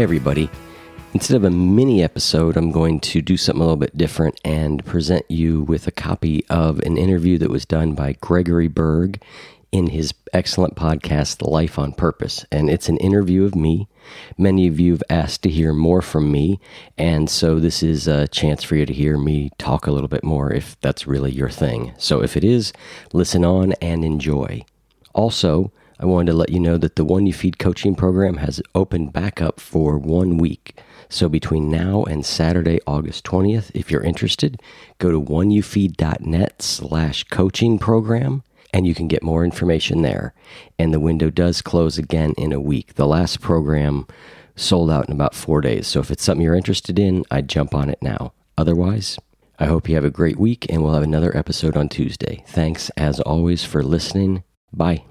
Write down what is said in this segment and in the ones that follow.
Hey everybody, instead of a mini episode, I'm going to do something a little bit different and present you with a copy of an interview that was done by Gregory Berg in his excellent podcast, Life on Purpose. And it's an interview of me. Many of you have asked to hear more from me, and so this is a chance for you to hear me talk a little bit more if that's really your thing. So if it is, listen on and enjoy. Also, I wanted to let you know that the One You Feed coaching program has opened back up for 1 week. So between now and Saturday, August 20th, if you're interested, go to oneyoufeed.net/coaching program, and you can get more information there. And the window does close again in a week. The last program sold out in about 4 days. So if it's something you're interested in, I'd jump on it now. Otherwise, I hope you have a great week, and we'll have another episode on Tuesday. Thanks, as always, for listening. Bye.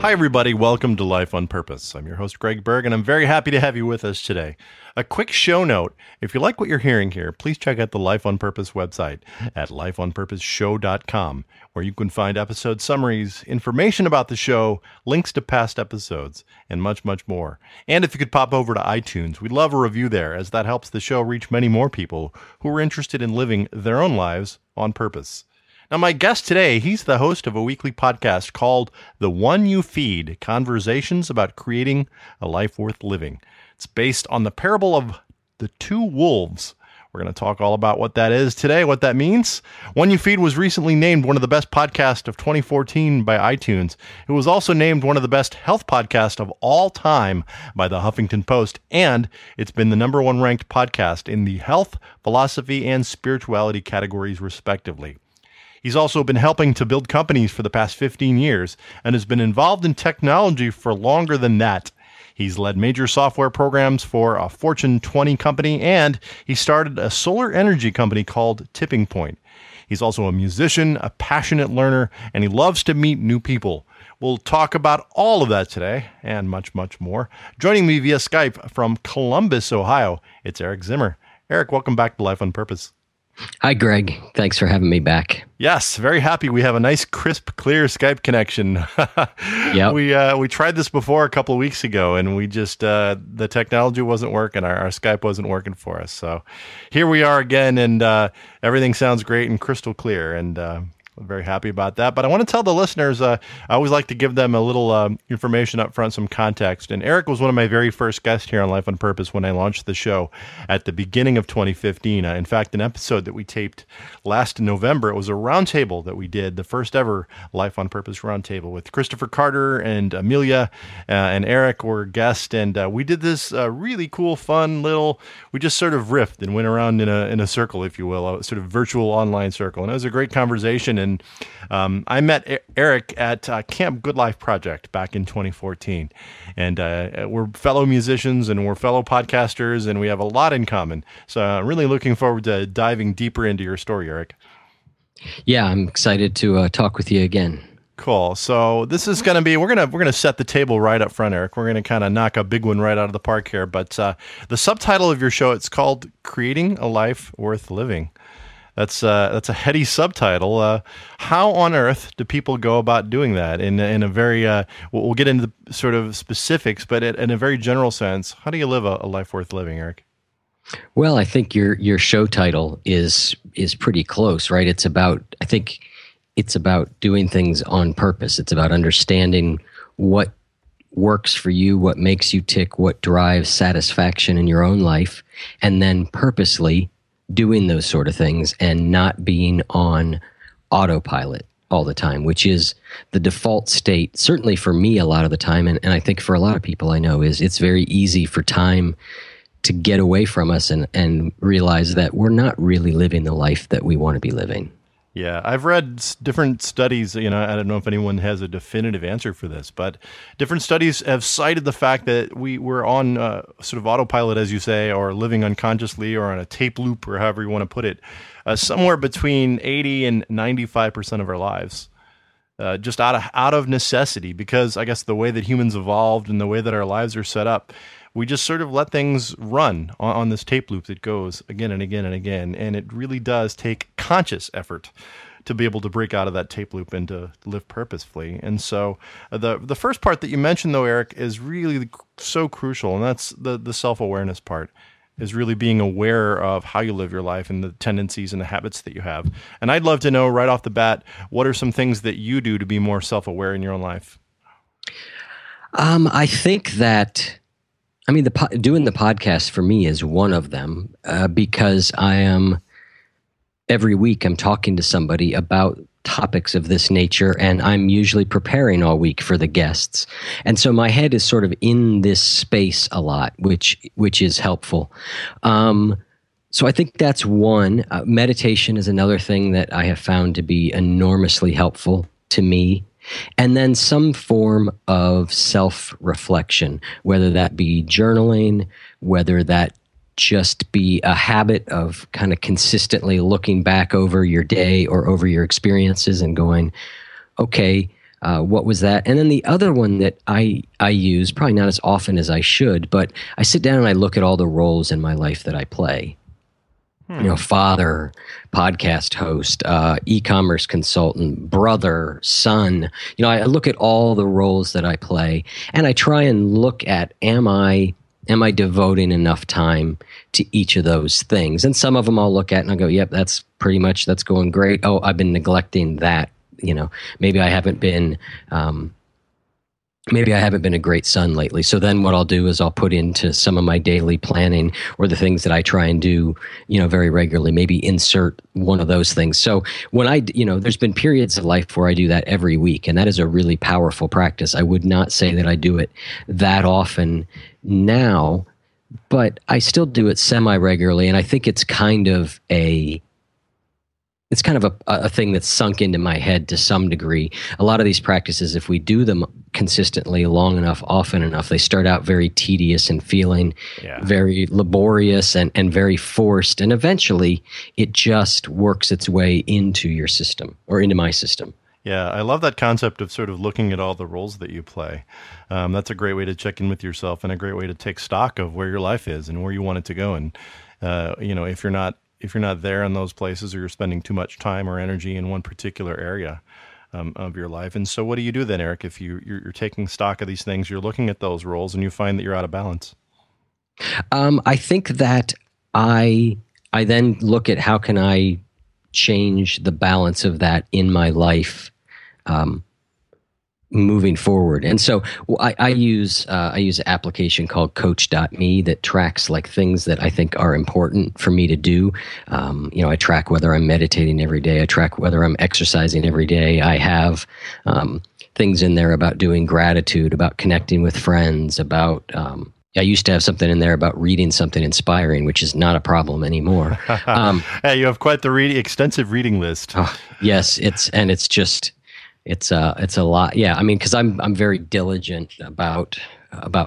Hi, everybody. Welcome to Life on Purpose. I'm your host, Greg Berg, and I'm very happy to have you with us today. A quick show note. If you like what you're hearing here, please check out the Life on Purpose website at lifeonpurposeshow.com, where you can find episode summaries, information about the show, links to past episodes, and much, much more. And if you could pop over to iTunes, we'd love a review there, as that helps the show reach many more people who are interested in living their own lives on purpose. Now, my guest today, he's the host of a weekly podcast called The One You Feed, Conversations about Creating a Life Worth Living. It's based on the parable of the two wolves. We're going to talk all about what that is today, what that means. One You Feed was recently named one of the best podcasts of 2014 by iTunes. It was also named one of the best health podcasts of all time by The Huffington Post. And it's been the #1 ranked podcast in the health, philosophy, and spirituality categories, respectively. He's also been helping to build companies for the past 15 years and has been involved in technology for longer than that. He's led major software programs for a Fortune 20 company, and he started a solar energy company called Tipping Point. He's also a musician, a passionate learner, and he loves to meet new people. We'll talk about all of that today and much, much more. Joining me via Skype from Columbus, Ohio, it's Eric Zimmer. Eric, welcome back to Life on Purpose. Hi, Greg. Thanks for having me back. Yes, very happy. We have a nice, crisp, clear Skype connection. Yeah, we tried this before a couple of weeks ago, and we just the technology wasn't working. Our Skype wasn't working for us. So here we are again, and everything sounds great and crystal clear. And I'm very happy about that. But I want to tell the listeners, I always like to give them a little information up front, some context. And Eric was one of my very first guests here on Life on Purpose when I launched the show at the beginning of 2015. In fact, an episode that we taped last November, it was a roundtable that we did, the first ever Life on Purpose roundtable with Christopher Carter and Amelia and Eric were guests. And we did this really cool, fun little, we just sort of riffed and went around in a circle, if you will, a sort of virtual online circle. And it was a great conversation. And I met Eric at Camp Good Life Project back in 2014. And we're fellow musicians and we're fellow podcasters and we have a lot in common. So I'm really looking forward to diving deeper into your story, Eric. Yeah, I'm excited to talk with you again. Cool. So this is going to be, we're going to set the table right up front, Eric. We're going to kind of knock a big one right out of the park here. But the subtitle of your show, it's called Creating a Life Worth Living. That's a heady subtitle. How on earth do people go about doing that? In a very, we'll get into the sort of specifics, but in a very general sense, how do you live a life worth living, Eric? Well, I think your show title is pretty close, right? It's about doing things on purpose. It's about understanding what works for you, what makes you tick, what drives satisfaction in your own life, and then purposely doing those sort of things and not being on autopilot all the time, which is the default state, certainly for me a lot of the time, and I think for a lot of people I know, is it's very easy for time to get away from us and realize that we're not really living the life that we want to be living. Yeah, I've read different studies, I don't know if anyone has a definitive answer for this, but different studies have cited the fact that we're on sort of autopilot, as you say, or living unconsciously or on a tape loop or however you want to put it, somewhere between 80 and 95% of our lives. Just out of necessity, because I guess the way that humans evolved and the way that our lives are set up, we just sort of let things run on this tape loop that goes again and again and again. And it really does take conscious effort to be able to break out of that tape loop and to live purposefully. And so the first part that you mentioned, though, Eric, is really so crucial, and that's the self-awareness part, is really being aware of how you live your life and the tendencies and the habits that you have. And I'd love to know right off the bat, what are some things that you do to be more self-aware in your own life? I think that, I mean, doing the podcast for me is one of them, because I am, every week I'm talking to somebody about topics of this nature, and I'm usually preparing all week for the guests. And so my head is sort of in this space a lot, which is helpful. So I think that's one. Meditation is another thing that I have found to be enormously helpful to me. And then some form of self-reflection, whether that be journaling, whether that just be a habit of kind of consistently looking back over your day or over your experiences and going, okay, what was that? And then the other one that I use, probably not as often as I should, but I sit down and I look at all the roles in my life that I play. You know, father, podcast host, e-commerce consultant, brother, son. You know, I look at all the roles that I play, and I try and look at, am I devoting enough time to each of those things? And some of them I'll look at and I'll go, yep, that's going great. Oh, I've been neglecting that. You know, maybe I haven't been a great son lately. So then what I'll do is I'll put into some of my daily planning or the things that I try and do, you know, very regularly, maybe insert one of those things. So when I, you know, there's been periods of life where I do that every week, and that is a really powerful practice. I would not say that I do it that often now, but I still do it semi-regularly. And I think it's kind of a thing that's sunk into my head to some degree. A lot of these practices, if we do them consistently, long enough, often enough, they start out very tedious and feeling very laborious and very forced. And eventually it just works its way into your system, or into my system. Yeah, I love that concept of sort of looking at all the roles that you play. That's a great way to check in with yourself and a great way to take stock of where your life is and where you want it to go. And, you know, if you're not there in those places, or you're spending too much time or energy in one particular area of your life. And so what do you do then, Eric, if you're taking stock of these things, you're looking at those roles, and you find that you're out of balance? I think that I then look at how can I change the balance of that in my life moving forward. And so I use an application called Coach.me that tracks like things that I think are important for me to do. You know, I track whether I'm meditating every day. I track whether I'm exercising every day. I have things in there about doing gratitude, about connecting with friends, about I used to have something in there about reading something inspiring, which is not a problem anymore. Hey, you have quite the extensive reading list. Yes, it's a lot. Yeah. I mean, cause I'm very diligent about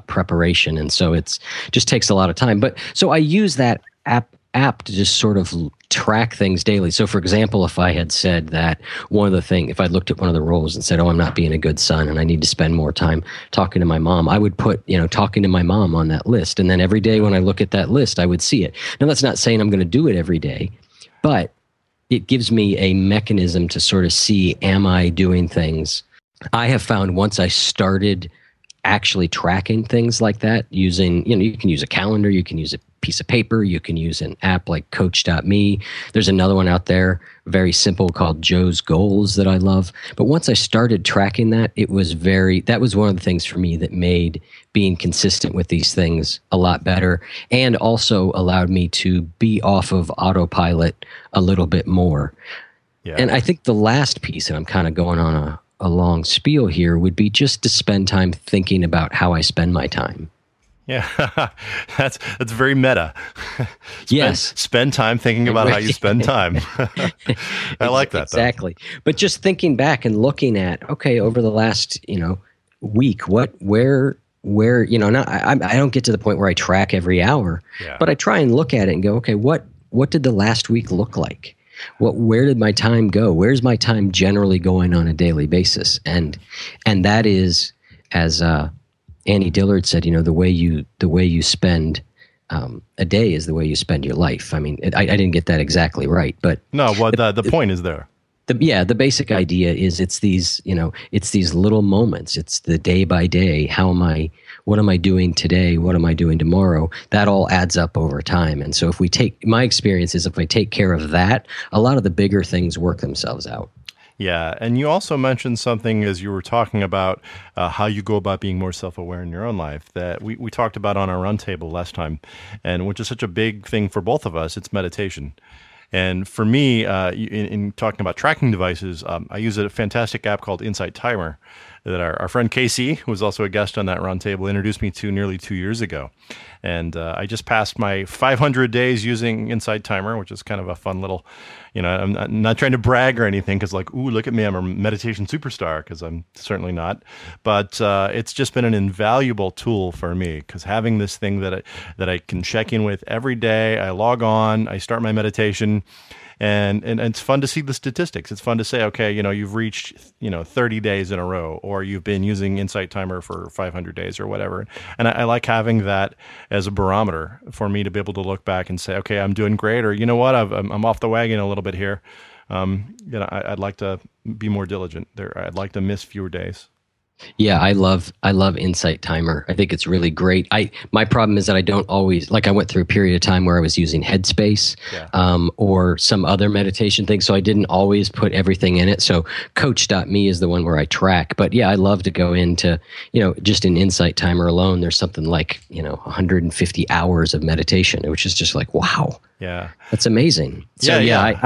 preparation. And so it's just takes a lot of time, but so I use that app to just sort of track things daily. So for example, if I had said that if I looked at one of the roles and said, oh, I'm not being a good son and I need to spend more time talking to my mom, I would put, you know, talking to my mom on that list. And then every day when I look at that list, I would see it. Now that's not saying I'm going to do it every day, but it gives me a mechanism to sort of see, am I doing things? I have found once I started actually tracking things like that using, you know, you can use a calendar, you can use a piece of paper, you can use an app like Coach.me. There's another one out there, very simple, called Joe's Goals that I love. But once I started tracking that, that was one of the things for me that made being consistent with these things a lot better, and also allowed me to be off of autopilot a little bit more. Yeah. And I think the last piece, and I'm kind of going on a long spiel here, would be just to spend time thinking about how I spend my time. Yeah, that's very meta. Spend time thinking about how you spend time. I like that. Exactly. Though. But just thinking back and looking at, okay, over the last, you know, week, where, you know, I don't get to the point where I track every hour, but I try and look at it and go, okay, what did the last week look like? Where did my time go? Where's my time generally going on a daily basis? And that is, as Annie Dillard said, you know, the way you spend a day is the way you spend your life. I mean, I didn't get that exactly right, but no, well, the point is there. The basic idea is it's these little moments. It's the day by day. What am I doing today? What am I doing tomorrow? That all adds up over time. And so my experience is if I take care of that, a lot of the bigger things work themselves out. Yeah. And you also mentioned something as you were talking about how you go about being more self-aware in your own life that we talked about on our roundtable last time, and which is such a big thing for both of us. It's meditation. And for me, in talking about tracking devices, I use a fantastic app called Insight Timer that our friend Casey, who was also a guest on that roundtable, introduced me to nearly 2 years ago. And I just passed my 500 days using Insight Timer, which is kind of a fun little, I'm not trying to brag or anything because look at me, I'm a meditation superstar, because I'm certainly not. But it's just been an invaluable tool for me because having this thing that I can check in with every day, I log on, I start my meditation. And it's fun to see the statistics. It's fun to say, okay, you've reached 30 days in a row, or you've been using Insight Timer for 500 days or whatever. And I like having that as a barometer for me to be able to look back and say, okay, I'm doing great, or you know what, I'm off the wagon a little bit here. I'd like to be more diligent there. I'd like to miss fewer days. Yeah, I love Insight Timer. I think it's really great. My problem is that I don't always, I went through a period of time where I was using Headspace or some other meditation thing, so I didn't always put everything in it. So Coach.me is the one where I track. But yeah, I love to go into, just an Insight Timer alone, there's something like, 150 hours of meditation, which is just like, wow. Yeah. That's amazing. So yeah.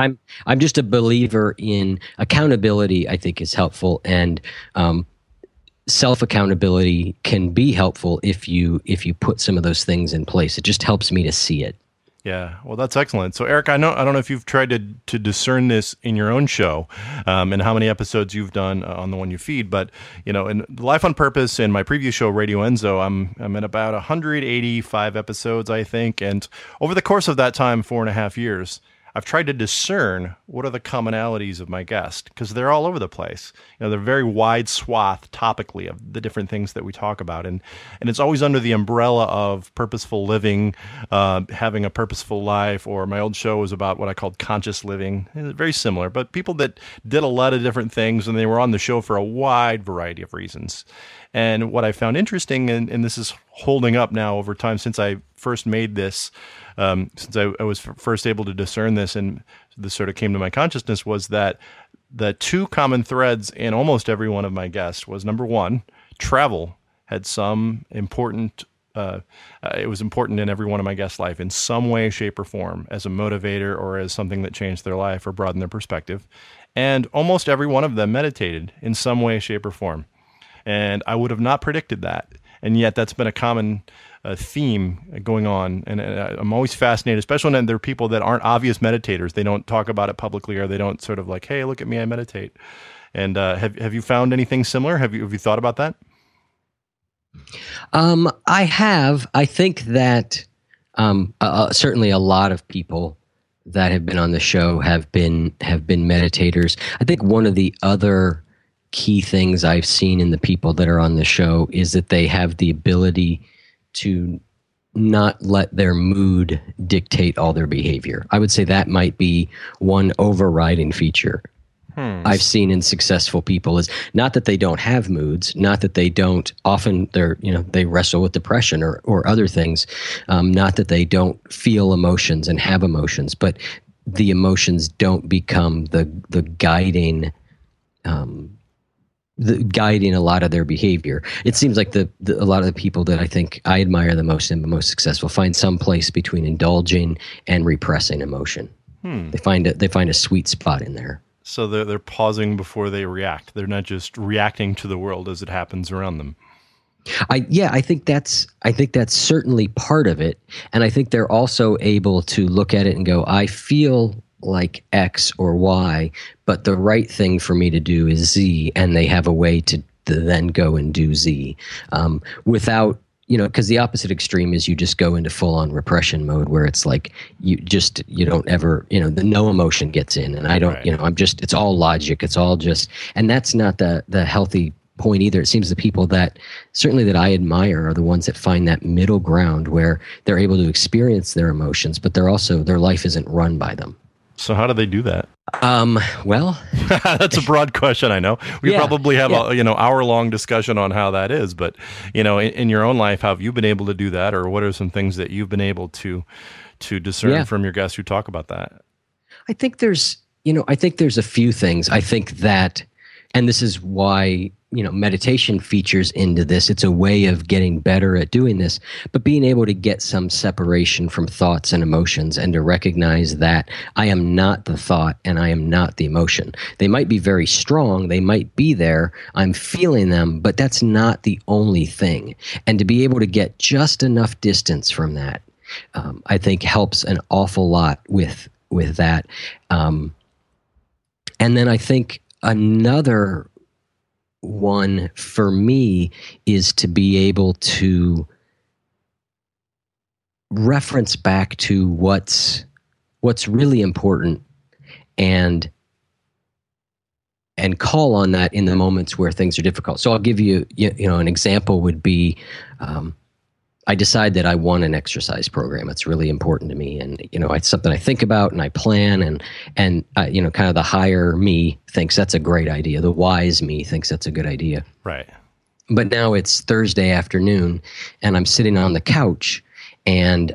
I'm just a believer in accountability, I think is helpful, and self-accountability can be helpful if you put some of those things in place. It just helps me to see it. Yeah, well, that's excellent. So, Eric, I don't know if you've tried to discern this in your own show, and how many episodes you've done on The One You Feed, but in Life on Purpose and my previous show, Radio Enzo, I'm at about 185 episodes, I think, and over the course of that time, 4.5 years. I've tried to discern what are the commonalities of my guest, because they're all over the place. They're very wide swath topically of the different things that we talk about. And it's always under the umbrella of purposeful living, having a purposeful life, or my old show was about what I called conscious living. It's very similar, but people that did a lot of different things, and they were on the show for a wide variety of reasons. And what I found interesting, and this is holding up now over time since I first made this, since I was first able to discern this, and this sort of came to my consciousness, was that the two common threads in almost every one of my guests was, number one, travel had some important, it was important in every one of my guests' life in some way, shape, or form as a motivator or as something that changed their life or broadened their perspective. And almost every one of them meditated in some way, shape, or form. And I would have not predicted that. And yet that's been a common theme going on. And I'm always fascinated, especially when there are people that aren't obvious meditators. They don't talk about it publicly, or they don't sort of hey, look at me, I meditate. And have you found anything similar? Have you thought about that? I have. I think that certainly a lot of people that have been on the show have been meditators. I think one of the other key things I've seen in the people that are on the show is that they have the ability to not let their mood dictate all their behavior. I would say that might be one overriding feature I've seen in successful people, is not that they don't have moods, not that they don't, often they wrestle with depression or other things, not that they don't feel emotions and have emotions, but the emotions don't become the guiding guiding a lot of their behavior. It seems like a lot of the people that I think I admire the most and the most successful find some place between indulging and repressing emotion. They find a sweet spot in there. So they're pausing before they react. They're not just reacting to the world as it happens around them. I think that's certainly part of it, and I think they're also able to look at it and go, I feel like X or Y, but the right thing for me to do is Z, and they have a way to then go and do Z, without, because the opposite extreme is you just go into full-on repression mode where it's like you don't ever, no emotion gets in, and I don't, right. I'm just, it's all logic, it's all just, and that's not the healthy point either. It seems the people that certainly that I admire are the ones that find that middle ground where they're able to experience their emotions, but they're also, their life isn't run by them. So how do they do that? Well, that's a broad question. I know we probably have a, hour long discussion on how that is, but you know, in your own life, have you been able to do that, or what are some things that you've been able to discern from your guests who talk about that? I think there's a few things. I think that, and this is why, meditation features into this. It's a way of getting better at doing this, but being able to get some separation from thoughts and emotions and to recognize that I am not the thought and I am not the emotion. They might be very strong. They might be there. I'm feeling them, but that's not the only thing. And to be able to get just enough distance from that, I think helps an awful lot with that. And then I think another one for me is to be able to reference back to what's really important and call on that in the moments where things are difficult. So I'll give you an example would be, I decide that I want an exercise program. It's really important to me. And, it's something I think about and I plan and kind of the higher me thinks that's a great idea. The wise me thinks that's a good idea. Right. But now it's Thursday afternoon and I'm sitting on the couch and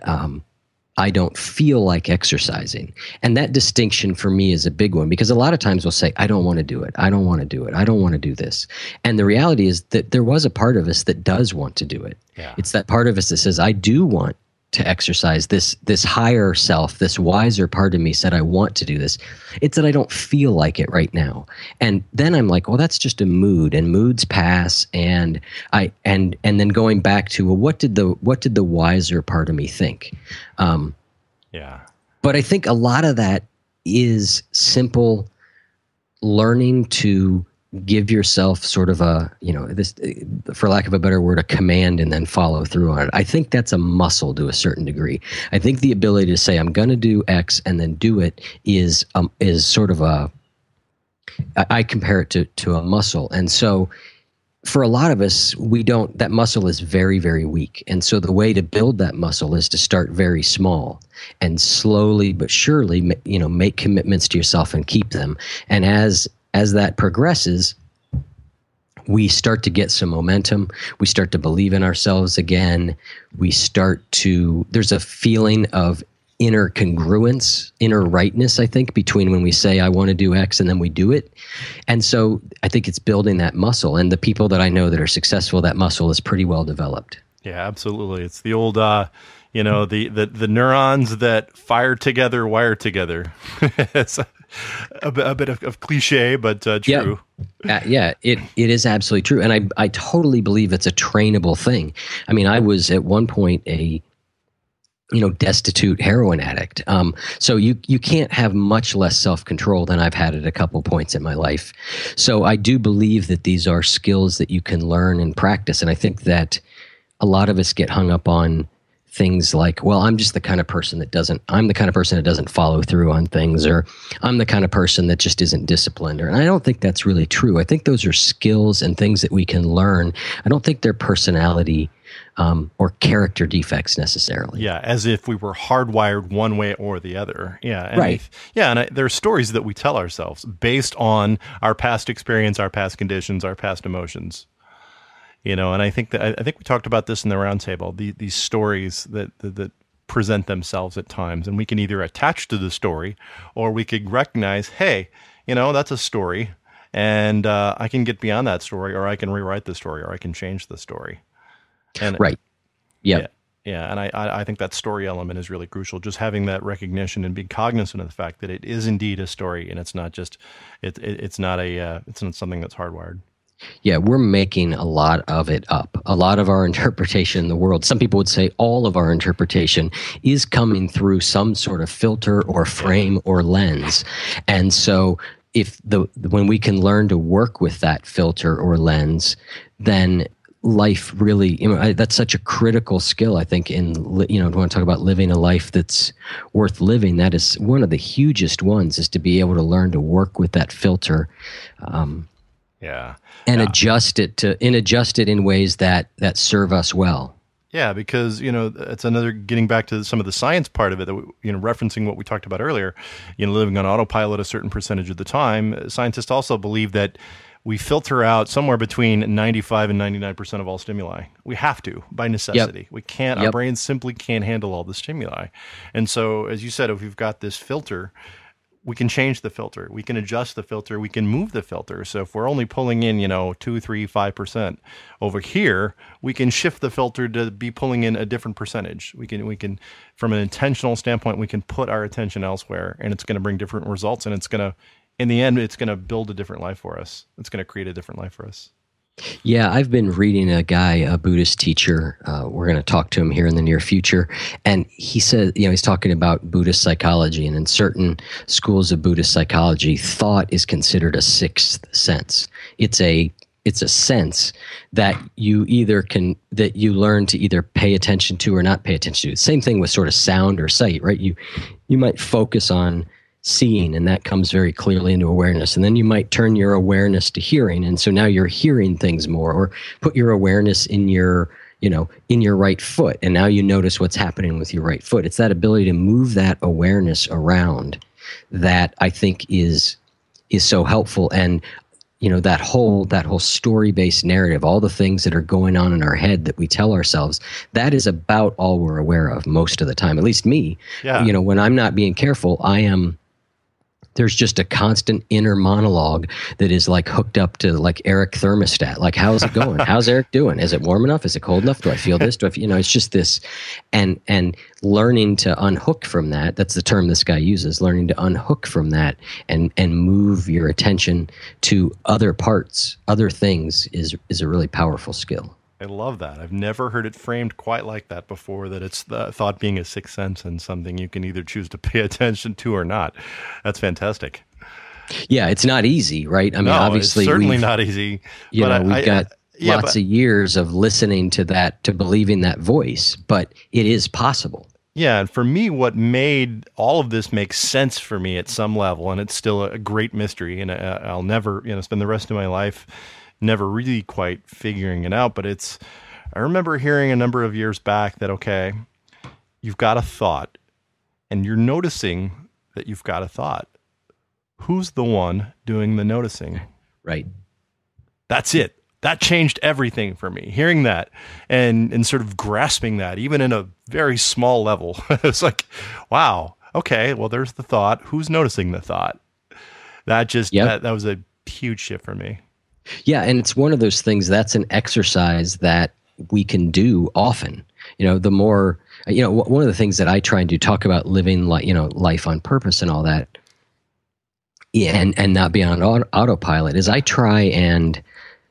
I don't feel like exercising. And that distinction for me is a big one because a lot of times we'll say, I don't want to do it. I don't want to do it. I don't want to do this. And the reality is that there was a part of us that does want to do it. Yeah. It's that part of us that says, I do want to exercise. This higher self, this wiser part of me said, I want to do this. It's that I don't feel like it right now. And then I'm like, well, that's just a mood, and moods pass. And then going back to, well, what did the wiser part of me think? But I think a lot of that is simple learning to give yourself sort of a, this, for lack of a better word, a command and then follow through on it. I think that's a muscle to a certain degree. I think the ability to say, I'm going to do X and then do it is sort of I compare it to a muscle. And so for a lot of us, that muscle is very, very weak. And so the way to build that muscle is to start very small and slowly but surely, make commitments to yourself and keep them. And as that progresses, we start to get some momentum. We start to believe in ourselves again. There's a feeling of inner congruence, inner rightness, I think, between when we say, I want to do X and then we do it. And so I think it's building that muscle. And the people that I know that are successful, that muscle is pretty well developed. Yeah, absolutely. It's the old, the neurons that fire together, wire together. It's a bit of cliche, but true. It is absolutely true. And I totally believe it's a trainable thing. I mean, I was at one point a destitute heroin addict. So you can't have much less self-control than I've had at a couple points in my life. So I do believe that these are skills that you can learn and practice. And I think that a lot of us get hung up on things like, well, I'm the kind of person that doesn't follow through on things, or I'm the kind of person that just isn't disciplined. And I don't think that's really true. I think those are skills and things that we can learn. I don't think they're personality or character defects necessarily. Yeah, as if we were hardwired one way or the other. Yeah, and right. There are stories that we tell ourselves based on our past experience, our past conditions, our past emotions. And I think we talked about this in the roundtable. These stories that present themselves at times, and we can either attach to the story, or we could recognize, hey, that's a story, and I can get beyond that story, or I can rewrite the story, or I can change the story. And right. Yep. Yeah. And I think that story element is really crucial. Just having that recognition and being cognizant of the fact that it is indeed a story, and it's not just it's not something that's hardwired. Yeah, we're making a lot of it up. A lot of our interpretation in the world, some people would say all of our interpretation, is coming through some sort of filter or frame or lens. And so when we can learn to work with that filter or lens, then life really, that's such a critical skill, I think, if you want to talk about living a life that's worth living, that is one of the hugest ones, is to be able to learn to work with that filter, and adjust it in ways that serve us well. Yeah, because, you know, it's another getting back to some of the science part of it, that we, you know, referencing what we talked about earlier, you know, living on autopilot a certain percentage of the time. Scientists also believe that we filter out somewhere between 95 and 99% of all stimuli. We have to, by necessity. Yep. We can't, our brains simply can't handle all the stimuli. And so, as you said, if we've got this filter, we can change the filter. We can adjust the filter. We can move the filter. So if we're only pulling in, you know, 2, 3, 5% over here, we can shift the filter to be pulling in a different percentage. We can, from an intentional standpoint, we can put our attention elsewhere, and it's going to bring different results. And it's going to, in the end, it's going to build a different life for us. It's going to create a different life for us. Yeah, I've been reading a guy, a Buddhist teacher. We're going to talk to him here in the near future. And he says, you know, he's talking about Buddhist psychology. And in certain schools of Buddhist psychology, thought is considered a sixth sense. It's a sense that you either can, that you learn to either pay attention to or not pay attention to. Same thing with sort of sound or sight, right? You might focus on seeing, and that comes very clearly into awareness. And then you might turn your awareness to hearing, and so now you're hearing things more, or put your awareness in your, you know, in your right foot, and now you notice what's happening with your right foot. It's that ability to move that awareness around that I think is so helpful. And, you know, that whole story-based narrative, all the things that are going on in our head that we tell ourselves, that is about all we're aware of most of the time, at least me. Yeah. You know, when I'm not being careful, there's just a constant inner monologue that is like hooked up to like Eric thermostat. Like, how's it going? How's Eric doing? Is it warm enough? Is it cold enough? Do I feel this? You know, it's just this, and learning to unhook from that. That's the term this guy uses, learning to unhook from that and move your attention to other parts, other things is a really powerful skill. I love that. I've never heard it framed quite like that before, that it's the thought being a sixth sense and something you can either choose to pay attention to or not. That's fantastic. Yeah, it's not easy, right? I mean, no, obviously, it's certainly not easy. You know, we've got lots of years of listening to that, to believing that voice, but it is possible. Yeah, and for me, what made all of this make sense for me at some level, and it's still a great mystery, and I'll never, you know, spend the rest of my life never really quite figuring it out, but it's, I remember hearing a number of years back that, okay, you've got a thought and you're noticing that you've got a thought. Who's the one doing the noticing? Right. That's it. That changed everything for me, hearing that and sort of grasping that, even in a very small level. It's like, wow, okay, well, there's the thought. Who's noticing the thought? That just, that was a huge shift for me. Yeah, and it's one of those things that's an exercise that we can do often. You know, the more, you know, one of the things that I try and do, talk about living like, you know, life on purpose and all that, and not be on autopilot, is I try and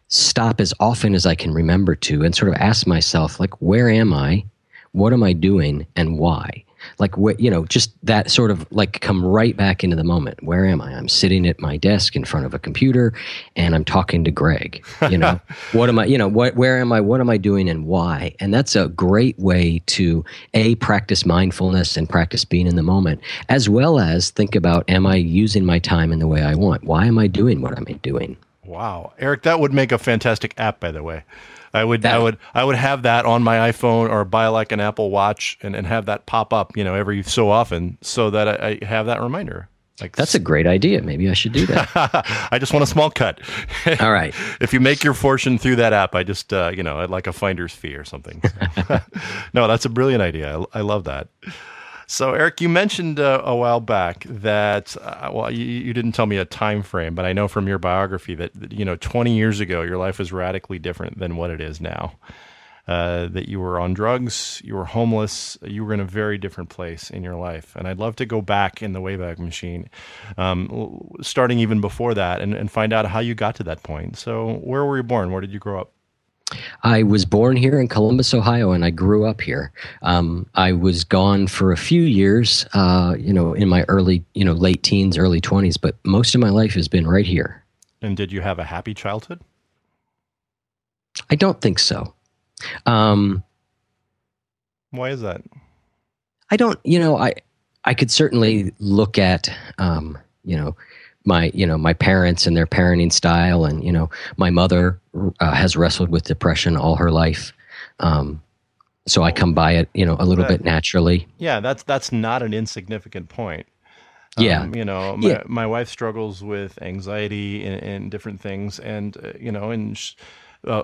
stop as often as I can remember to and sort of ask myself, like, where am I? What am I doing? And why? Like, you know, just that sort of like come right back into the moment. Where am I? I'm sitting at my desk in front of a computer and I'm talking to Greg, you know, what am I, you know, where am I, what am I doing and why? And that's a great way to practice mindfulness and practice being in the moment, as well as think about, am I using my time in the way I want? Why am I doing what I'm doing? Wow. Eric, that would make a fantastic app, by the way. I would have that on my iPhone, or buy like an Apple Watch and have that pop up, you know, every so often, so that I have that reminder. Like, that's a great idea. Maybe I should do that. I just want a small cut. All right. If you make your fortune through that app, I just, you know, I'd like a finder's fee or something. No, that's a brilliant idea. I love that. So, Eric, you mentioned a while back that, well, you didn't tell me a time frame, but I know from your biography that, you know, 20 years ago, your life was radically different than what it is now, that you were on drugs, you were homeless, you were in a very different place in your life. And I'd love to go back in the Wayback Machine, starting even before that, and find out how you got to that point. So where were you born? Where did you grow up? I was born here in Columbus, Ohio, and I grew up here. I was gone for a few years, you know, in my early, you know, late teens, early 20s, but most of my life has been right here. And did you have a happy childhood? I don't think so. Why is that? I don't, you know, I could certainly look at, you know, my parents and their parenting style. And, you know, my mother has wrestled with depression all her life. So I come by it, a little bit naturally. Yeah, that's not an insignificant point. Yeah. My wife struggles with anxiety and different things. And,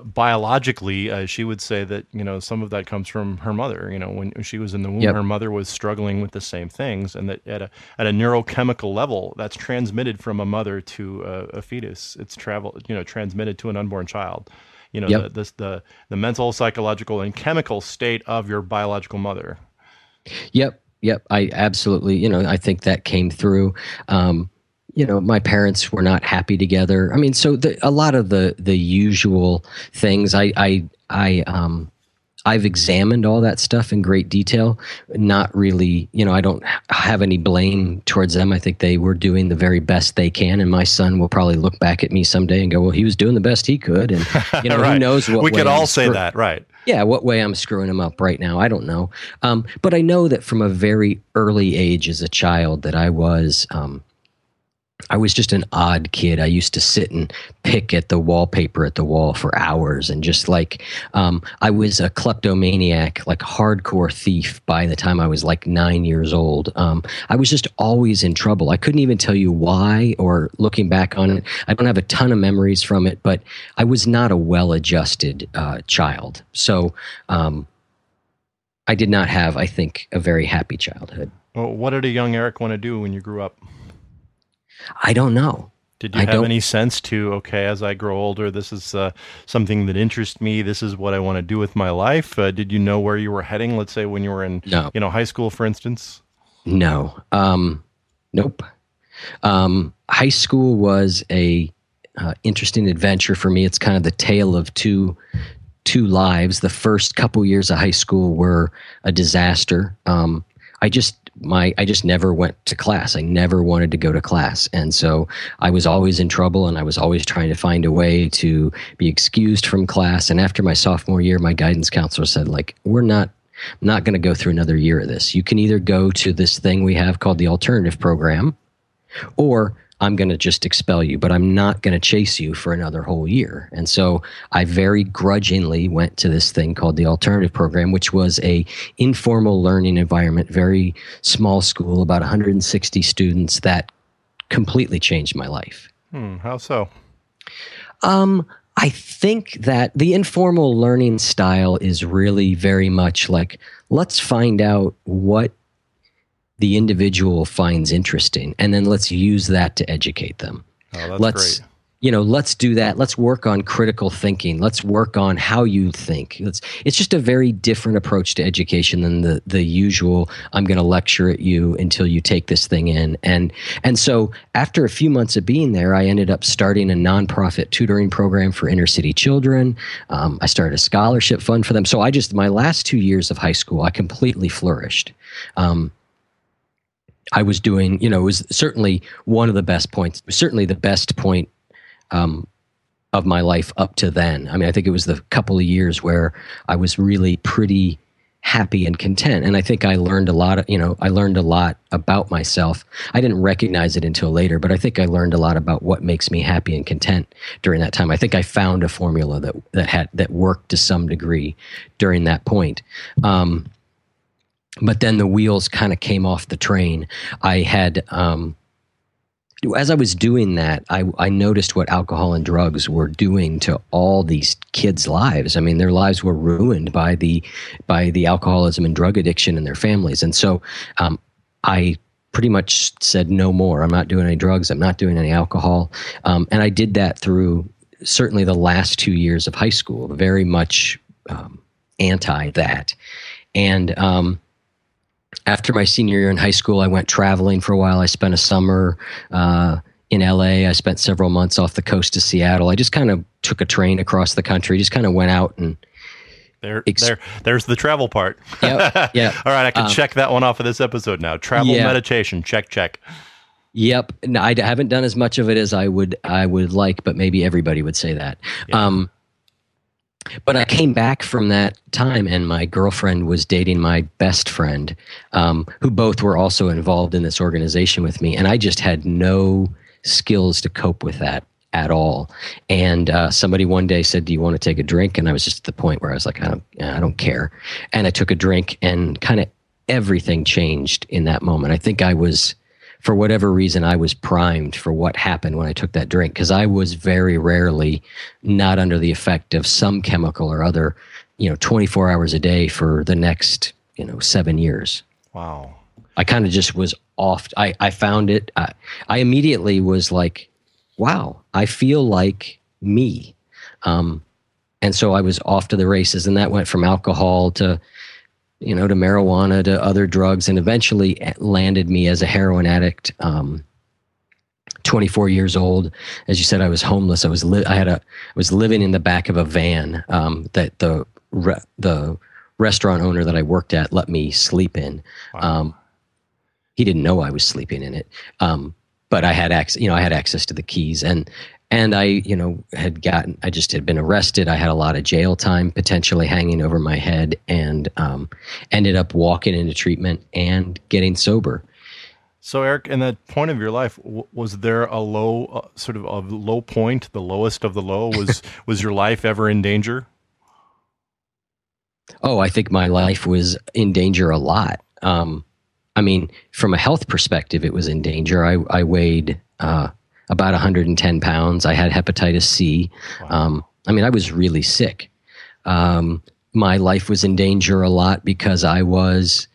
biologically, she would say that, some of that comes from her mother. When she was in the womb, her mother was struggling with the same things. And that at a neurochemical level, that's transmitted from a mother to a fetus. It's transmitted to an unborn child. The mental, psychological, and chemical state of your biological mother. Yep. I absolutely, I think that came through. My parents were not happy together. I mean, so a lot of the usual things, I've examined all that stuff in great detail. Not really, I don't have any blame towards them. I think they were doing the very best they can. And my son will probably look back at me someday and go, well, he was doing the best he could. And, right. Who knows what we could all say that, right? Yeah, what way I'm screwing him up right now, I don't know. But I know that from a very early age as a child that I was just an odd kid. I used to sit and pick at the wallpaper at the wall for hours and just I was a kleptomaniac, hardcore thief by the time I was 9 years old. I was just always in trouble. I couldn't even tell you why, or looking back on it, I don't have a ton of memories from it, but I was not a well-adjusted child. So I did not have, I think, a very happy childhood. Well, what did a young Eric want to do when you grew up? I don't know. Did you have any sense to, okay, as I grow older, this is something that interests me. This is what I want to do with my life. Did you know where you were heading? Let's say when you were in, high school, for instance. No. Nope. High school was a interesting adventure for me. It's kind of the tale of two lives. The first couple years of high school were a disaster. I just never went to class. I never wanted to go to class. And so I was always in trouble, and I was always trying to find a way to be excused from class. And after my sophomore year, my guidance counselor said, we're not going to go through another year of this. You can either go to this thing we have called the alternative program, or I'm going to just expel you, but I'm not going to chase you for another whole year. And so I very grudgingly went to this thing called the alternative program, which was a informal learning environment, very small school, about 160 students, that completely changed my life. How so? I think that the informal learning style is really very much let's find out what the individual finds interesting, and then let's use that to educate them. Oh, that's great. Let's do that. Let's work on critical thinking. Let's work on how you think. It's just a very different approach to education than the usual, I'm going to lecture at you until you take this thing in. And so after a few months of being there, I ended up starting a nonprofit tutoring program for inner city children. I started a scholarship fund for them. So my last 2 years of high school, I completely flourished. I was doing, it was certainly one of the best points, certainly the best point of my life up to then. I mean, I think it was the couple of years where I was really pretty happy and content. And I think I learned a lot about myself. I didn't recognize it until later, but I think I learned a lot about what makes me happy and content during that time. I think I found a formula that worked to some degree during that point. But then the wheels kind of came off the train. I had, as I was doing that, I noticed what alcohol and drugs were doing to all these kids' lives. I mean, their lives were ruined by the alcoholism and drug addiction in their families. And so I pretty much said no more. I'm not doing any drugs. I'm not doing any alcohol. And I did that through certainly the last 2 years of high school, very much anti that. And after my senior year in high school, I went traveling for a while. I spent a summer in LA. I spent several months off the coast of Seattle. I just kind of took a train across the country, just kind of went out and... There's the travel part. Yeah. All right, I can check that one off of this episode now. Travel meditation, check. Yep. No, I haven't done as much of it as I would like, but maybe everybody would say that. Yeah. But I came back from that time, and my girlfriend was dating my best friend, who both were also involved in this organization with me. And I just had no skills to cope with that. at all. And somebody one day said, do you want to take a drink? And I was just at the point where I was like, I don't care. And I took a drink, and kind of everything changed in that moment. I think I was, for whatever reason, I was primed for what happened when I took that drink, because I was very rarely not under the effect of some chemical or other, 24 hours a day for the next, 7 years. Wow. I kind of just was off. I found it. I immediately was like, wow, I feel like me. And so I was off to the races, and that went from alcohol to, to marijuana, to other drugs, and eventually landed me as a heroin addict. 24 years old, as you said, I was homeless. I was living in the back of a van that the restaurant owner that I worked at let me sleep in. Wow. He didn't know I was sleeping in it, but I had access. I had access to the keys, and I, I just had been arrested. I had a lot of jail time potentially hanging over my head, and ended up walking into treatment and getting sober. So, Eric, in that point of your life, was there a low, sort of a low point, the lowest of the low? Was your life ever in danger? Oh, I think my life was in danger a lot. From a health perspective, it was in danger. I weighed about 110 pounds. I had hepatitis C. Wow. I was really sick. My life was in danger a lot because I was,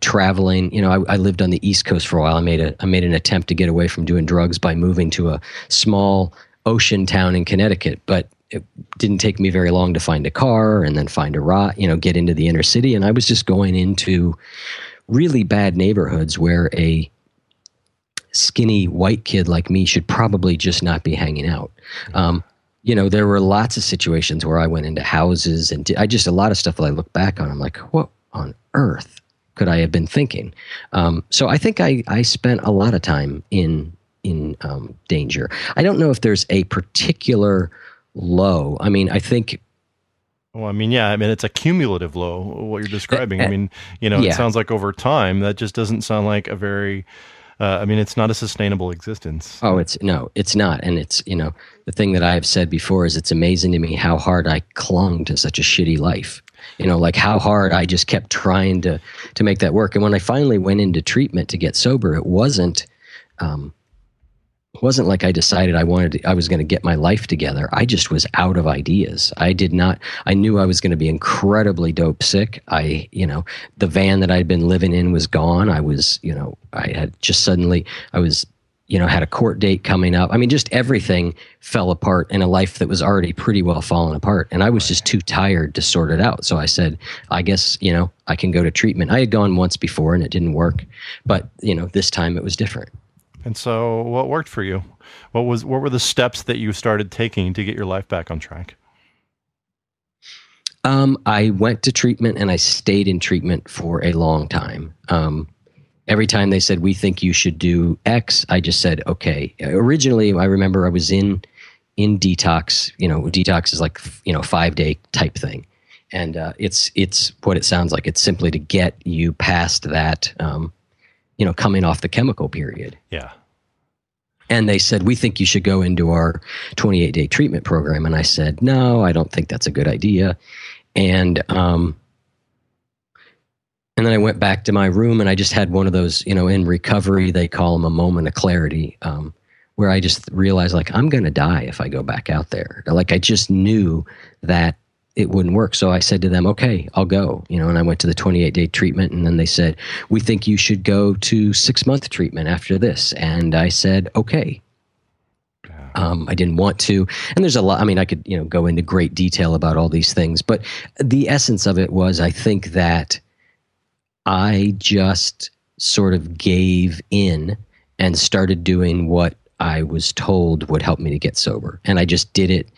traveling. I lived on the East Coast for a while. I made an attempt to get away from doing drugs by moving to a small ocean town in Connecticut, but it didn't take me very long to find a car and then find a get into the inner city. And I was just going into really bad neighborhoods where a skinny white kid like me should probably just not be hanging out. There were lots of situations where I went into houses and a lot of stuff that I look back on, I'm like, what on earth could I have been thinking? So I think I spent a lot of time in danger. I don't know if there's a particular low. I think... Well, it's a cumulative low, what you're describing. It sounds like over time, that just doesn't sound like a very... it's not a sustainable existence. Oh, it's not. And it's, the thing that I have said before is it's amazing to me how hard I clung to such a shitty life. Like how hard I just kept trying to make that work. And when I finally went into treatment to get sober, it wasn't like I decided I was going to get my life together. I just was out of ideas. I knew I was going to be incredibly dope sick. The van that I'd been living in was gone. I had a court date coming up. Just everything fell apart in a life that was already pretty well fallen apart. And I was just too tired to sort it out. So I said, I guess, I can go to treatment. I had gone once before and it didn't work, but this time it was different. And so what worked for you? What were the steps that you started taking to get your life back on track? I went to treatment and I stayed in treatment for a long time. Every time they said, we think you should do X, I just said, okay. Originally, I remember I was in detox. Detox is like, 5-day type thing. And it's what it sounds like. It's simply to get you past that, coming off the chemical period. Yeah. And they said, we think you should go into our 28-day treatment program. And I said, no, I don't think that's a good idea. And then I went back to my room and I just had one of those, in recovery, they call them a moment of clarity, where I just realized I'm going to die if I go back out there. I just knew that it wouldn't work. So I said to them, okay, I'll go, and I went to the 28-day treatment, and then they said, we think you should go to 6-month treatment after this. And I said, okay. Yeah. I didn't want to. And there's a lot, I could, go into great detail about all these things, but the essence of it was, I think that I just sort of gave in and started doing what I was told would help me to get sober. And I just did it,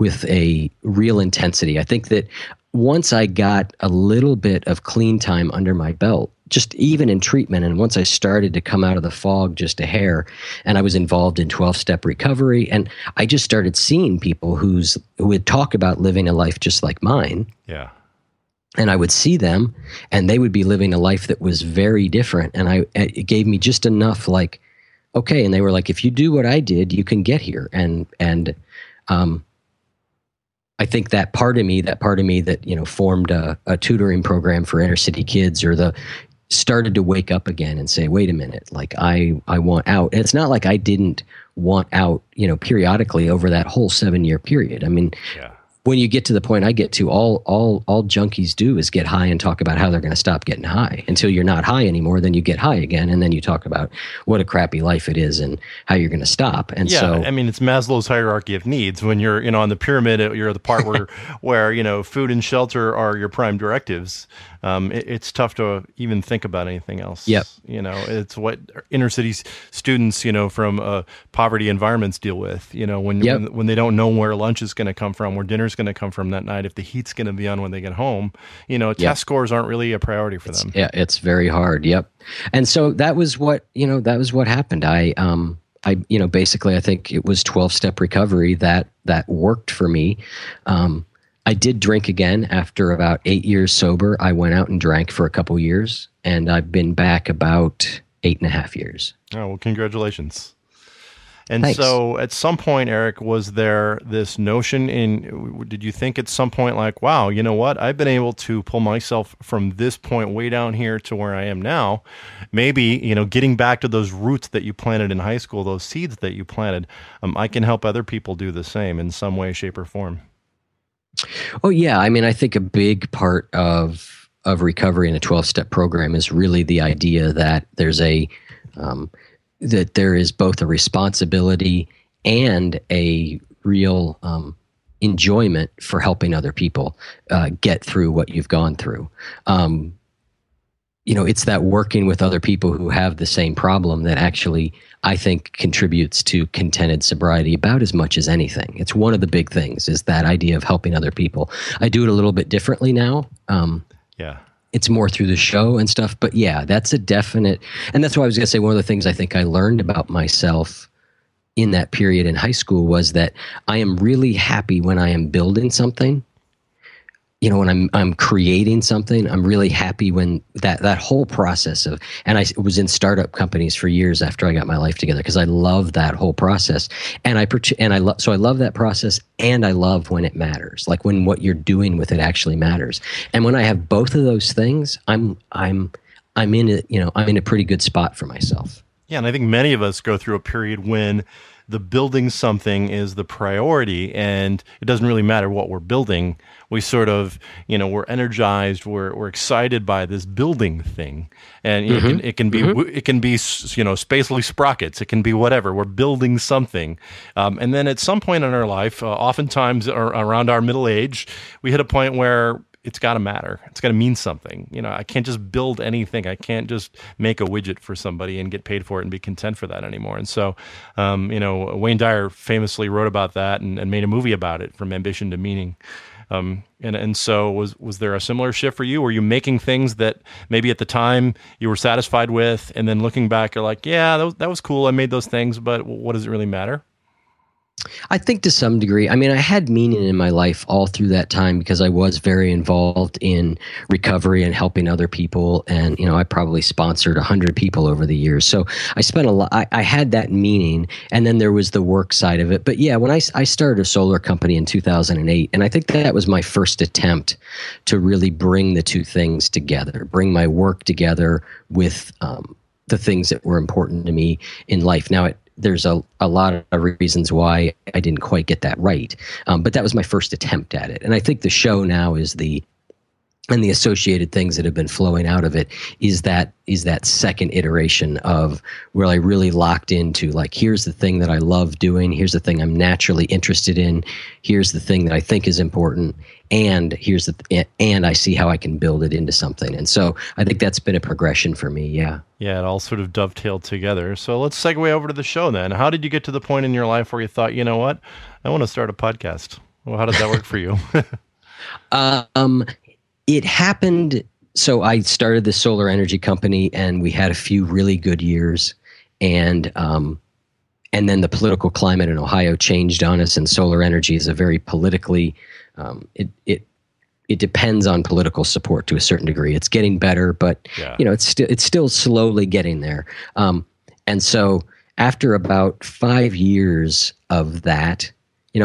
with a real intensity. I think that once I got a little bit of clean time under my belt, just even in treatment, and once I started to come out of the fog just a hair, and I was involved in 12-step recovery, and I just started seeing people who would talk about living a life just like mine. Yeah. And I would see them, and they would be living a life that was very different, and it gave me just enough okay. And they were like, if you do what I did, you can get here. And I think that part of me that, you know, formed a tutoring program for inner city kids or started to wake up again and say, wait a minute, like I want out. And it's not like I didn't want out, you know, periodically over that whole 7-year period. I mean, yeah. When you get to the point I get to, all junkies do is get high and talk about how they're going to stop getting high until you're not high anymore. Then you get high again, and then you talk about what a crappy life it is and how you're going to stop. And yeah, so, I mean, it's Maslow's hierarchy of needs. When you're, you know, on the pyramid, you're at the part where you know, food and shelter are your prime directives. It's tough to even think about anything else. Yep. You know, it's what inner city students, you know, from poverty environments deal with. You know, when they don't know where lunch is going to come from, where dinner's going to come from that night, if the heat's going to be on when they get home, you know, test scores aren't really a priority for them. Yeah, it's very hard. Yep. And so that was what happened. I you know, basically I think it was 12-step recovery that worked for me. I did drink again after about 8 years sober. I went out and drank for a couple years, and I've been back about 8.5 years. Oh, well, congratulations. And thanks. So at some point, Eric, was there this notion did you think at some point like, wow, you know what? I've been able to pull myself from this point way down here to where I am now. Maybe, you know, getting back to those roots that you planted in high school, those seeds that you planted, I can help other people do the same in some way, shape, or form. Oh, yeah. I mean, I think a big part of recovery in a 12-step program is really the idea that there is both a responsibility and a real enjoyment for helping other people get through what you've gone through. You know, it's that working with other people who have the same problem that actually, I think, contributes to contented sobriety about as much as anything. It's one of the big things, is that idea of helping other people. I do it a little bit differently now. Yeah. It's more through the show and stuff, but yeah, that's a definite, and that's why I was going to say one of the things I think I learned about myself in that period in high school was that I am really happy when I am building something. You know, when I'm creating something, I'm really happy when that whole process of, and I was in startup companies for years after I got my life together because I love that whole process, so I love that process, and I love when it matters, like when what you're doing with it actually matters. And when I have both of those things, I'm in it. You know, I'm in a pretty good spot for myself. Yeah, and I think many of us go through a period when the building something is the priority, and it doesn't really matter what we're building. We sort of, you know, we're energized, we're excited by this building thing, and mm-hmm. it can be, you know, spatially sprockets, it can be whatever. We're building something, and then at some point in our life, oftentimes around our middle age, we hit a point where it's got to matter. It's got to mean something. You know, I can't just build anything. I can't just make a widget for somebody and get paid for it and be content for that anymore. And so, you know, Wayne Dyer famously wrote about that and made a movie about it, From Ambition to Meaning. And so was there a similar shift for you? Were you making things that maybe at the time you were satisfied with, and then looking back, you're like, yeah, that was cool. I made those things, but what does it really matter? I think to some degree. I mean, I had meaning in my life all through that time because I was very involved in recovery and helping other people. And, you know, I probably sponsored 100 people over the years. So I spent a lot, I had that meaning. And then there was the work side of it. But yeah, when I started a solar company in 2008, and I think that was my first attempt to really bring the two things together, bring my work together with the things that were important to me in life. Now, there's a lot of reasons why I didn't quite get that right. But that was my first attempt at it. And I think the show now is the associated things that have been flowing out of it is that second iteration of where I really locked into, like, here's the thing that I love doing. Here's the thing I'm naturally interested in. Here's the thing that I think is important. And and I see how I can build it into something. And so I think that's been a progression for me. Yeah. Yeah. It all sort of dovetailed together. So let's segue over to the show then. How did you get to the point in your life where you thought, you know what, I want to start a podcast? Well, how did that work for you? It happened. So I started this solar energy company, and we had a few really good years, and then the political climate in Ohio changed on us, and solar energy is a very politically, it depends on political support to a certain degree. It's getting better, but yeah, you know, it's still slowly getting there. And so after about 5 years of that, I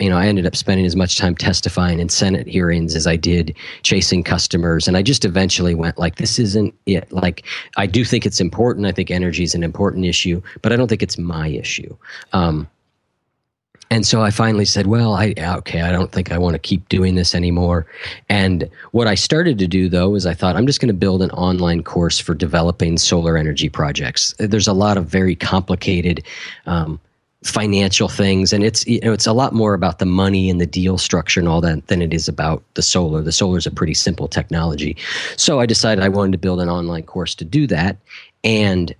ended up spending as much time testifying in Senate hearings as I did chasing customers. And I just eventually went like, this isn't it. Like, I do think it's important. I think energy is an important issue, but I don't think it's my issue. And so I finally said, well, I don't think I want to keep doing this anymore. And what I started to do, though, is I thought, I'm just going to build an online course for developing solar energy projects. There's a lot of very complicated financial things, and it's a lot more about the money and the deal structure and all that than it is about the solar. The solar is a pretty simple technology. So I decided I wanted to build an online course to do that. And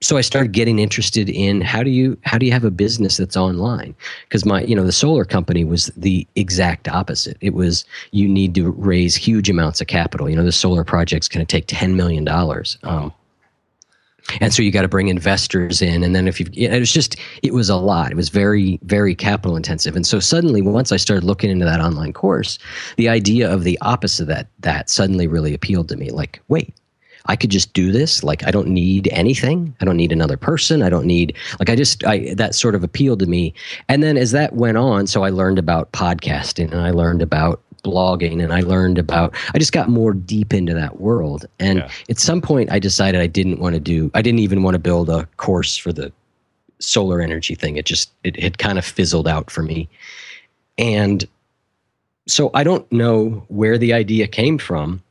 so I started getting interested in how do you have a business that's online? Because the solar company was the exact opposite. It was, you need to raise huge amounts of capital. The solar project's going to take $10 million. And so you got to bring investors in. And then it was a lot. It was very, very capital intensive. And so suddenly, once I started looking into that online course, the idea of the opposite of that suddenly really appealed to me. Like, wait, I could just do this. Like, I don't need anything. I don't need another person. I don't need, that sort of appealed to me. And then as that went on, so I learned about podcasting, and I learned about blogging, and I learned about, I just got more deep into that world. And at some point I decided I didn't even want to build a course for the solar energy thing. It had kind of fizzled out for me. And so I don't know where the idea came from.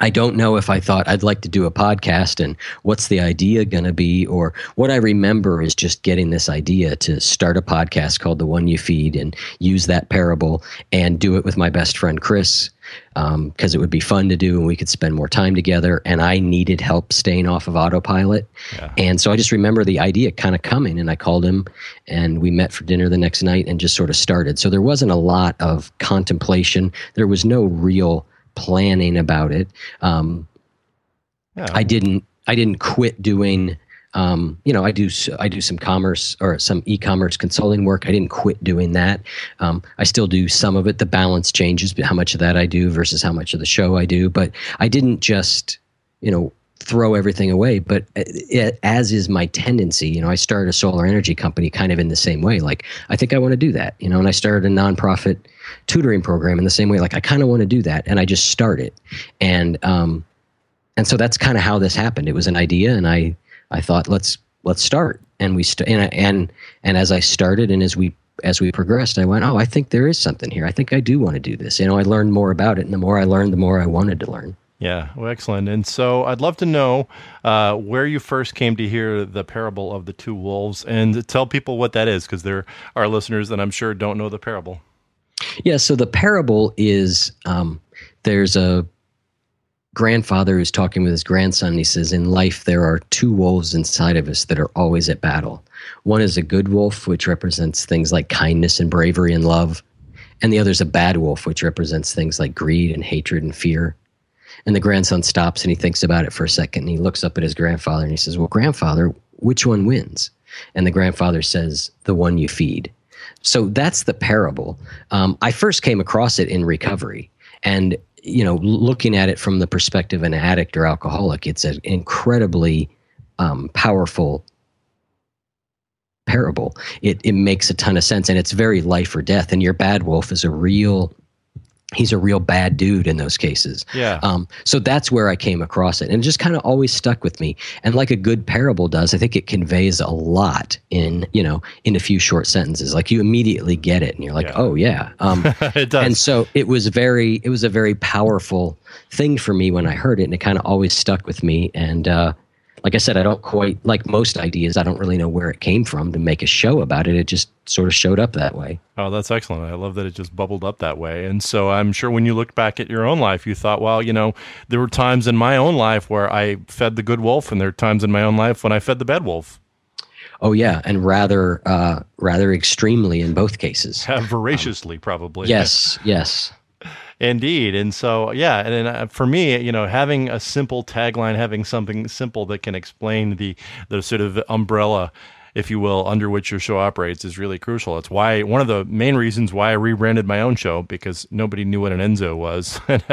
I don't know if I thought I'd like to do a podcast and what's the idea going to be, or what I remember is just getting this idea to start a podcast called The One You Feed and use that parable and do it with my best friend, Chris, because it would be fun to do and we could spend more time together. And I needed help staying off of autopilot. Yeah. And so I just remember the idea kind of coming, and I called him and we met for dinner the next night and just sort of started. So there wasn't a lot of contemplation. There was no real planning about it. I didn't quit doing, I do some commerce or some e-commerce consulting work. I didn't quit doing that. I still do some of it. The balance changes, how much of that I do versus how much of the show I do. But I didn't just, throw everything away. But as is my tendency, I started a solar energy company kind of in the same way. Like, I think I want to do that, and I started a nonprofit tutoring program in the same way. Like, I kind of want to do that. And I just started. And so that's kind of how this happened. It was an idea, and I thought, let's start. And and as I started and as we progressed, I went, oh, I think there is something here. I think I do want to do this. I learned more about it, and the more I learned, the more I wanted to learn. Yeah, well, excellent. And so I'd love to know where you first came to hear the parable of the two wolves, and tell people what that is, because there are listeners that I'm sure don't know the parable. Yeah, so the parable is there's a grandfather who's talking with his grandson, and he says, in life there are two wolves inside of us that are always at battle. One is a good wolf, which represents things like kindness and bravery and love, and the other is a bad wolf, which represents things like greed and hatred and fear. And the grandson stops and he thinks about it for a second, and he looks up at his grandfather and he says, well, grandfather, which one wins? And the grandfather says, the one you feed. So that's the parable. I first came across it in recovery, and, looking at it from the perspective of an addict or alcoholic, it's an incredibly powerful parable. It makes a ton of sense, and it's very life or death. And your bad wolf is he's a real bad dude in those cases. Yeah. So that's where I came across it, and it just kind of always stuck with me. And like a good parable does, I think it conveys a lot in a few short sentences. Like, you immediately get it and you're like, oh yeah. It does. And so it was a very powerful thing for me when I heard it, and it kind of always stuck with me. And, like I said, I don't quite, like most ideas, I don't really know where it came from to make a show about it. It just sort of showed up that way. Oh, that's excellent. I love that it just bubbled up that way. And so I'm sure when you look back at your own life, you thought, well, there were times in my own life where I fed the good wolf, and there are times in my own life when I fed the bad wolf. Oh, yeah, and rather extremely in both cases. Voraciously, probably. Yes, yes. Indeed. And so, yeah, and for me, having a simple tagline, having something simple that can explain the sort of umbrella if you will, under which your show operates is really crucial. It's why one of the main reasons why I rebranded my own show, because nobody knew what an Enzo was. And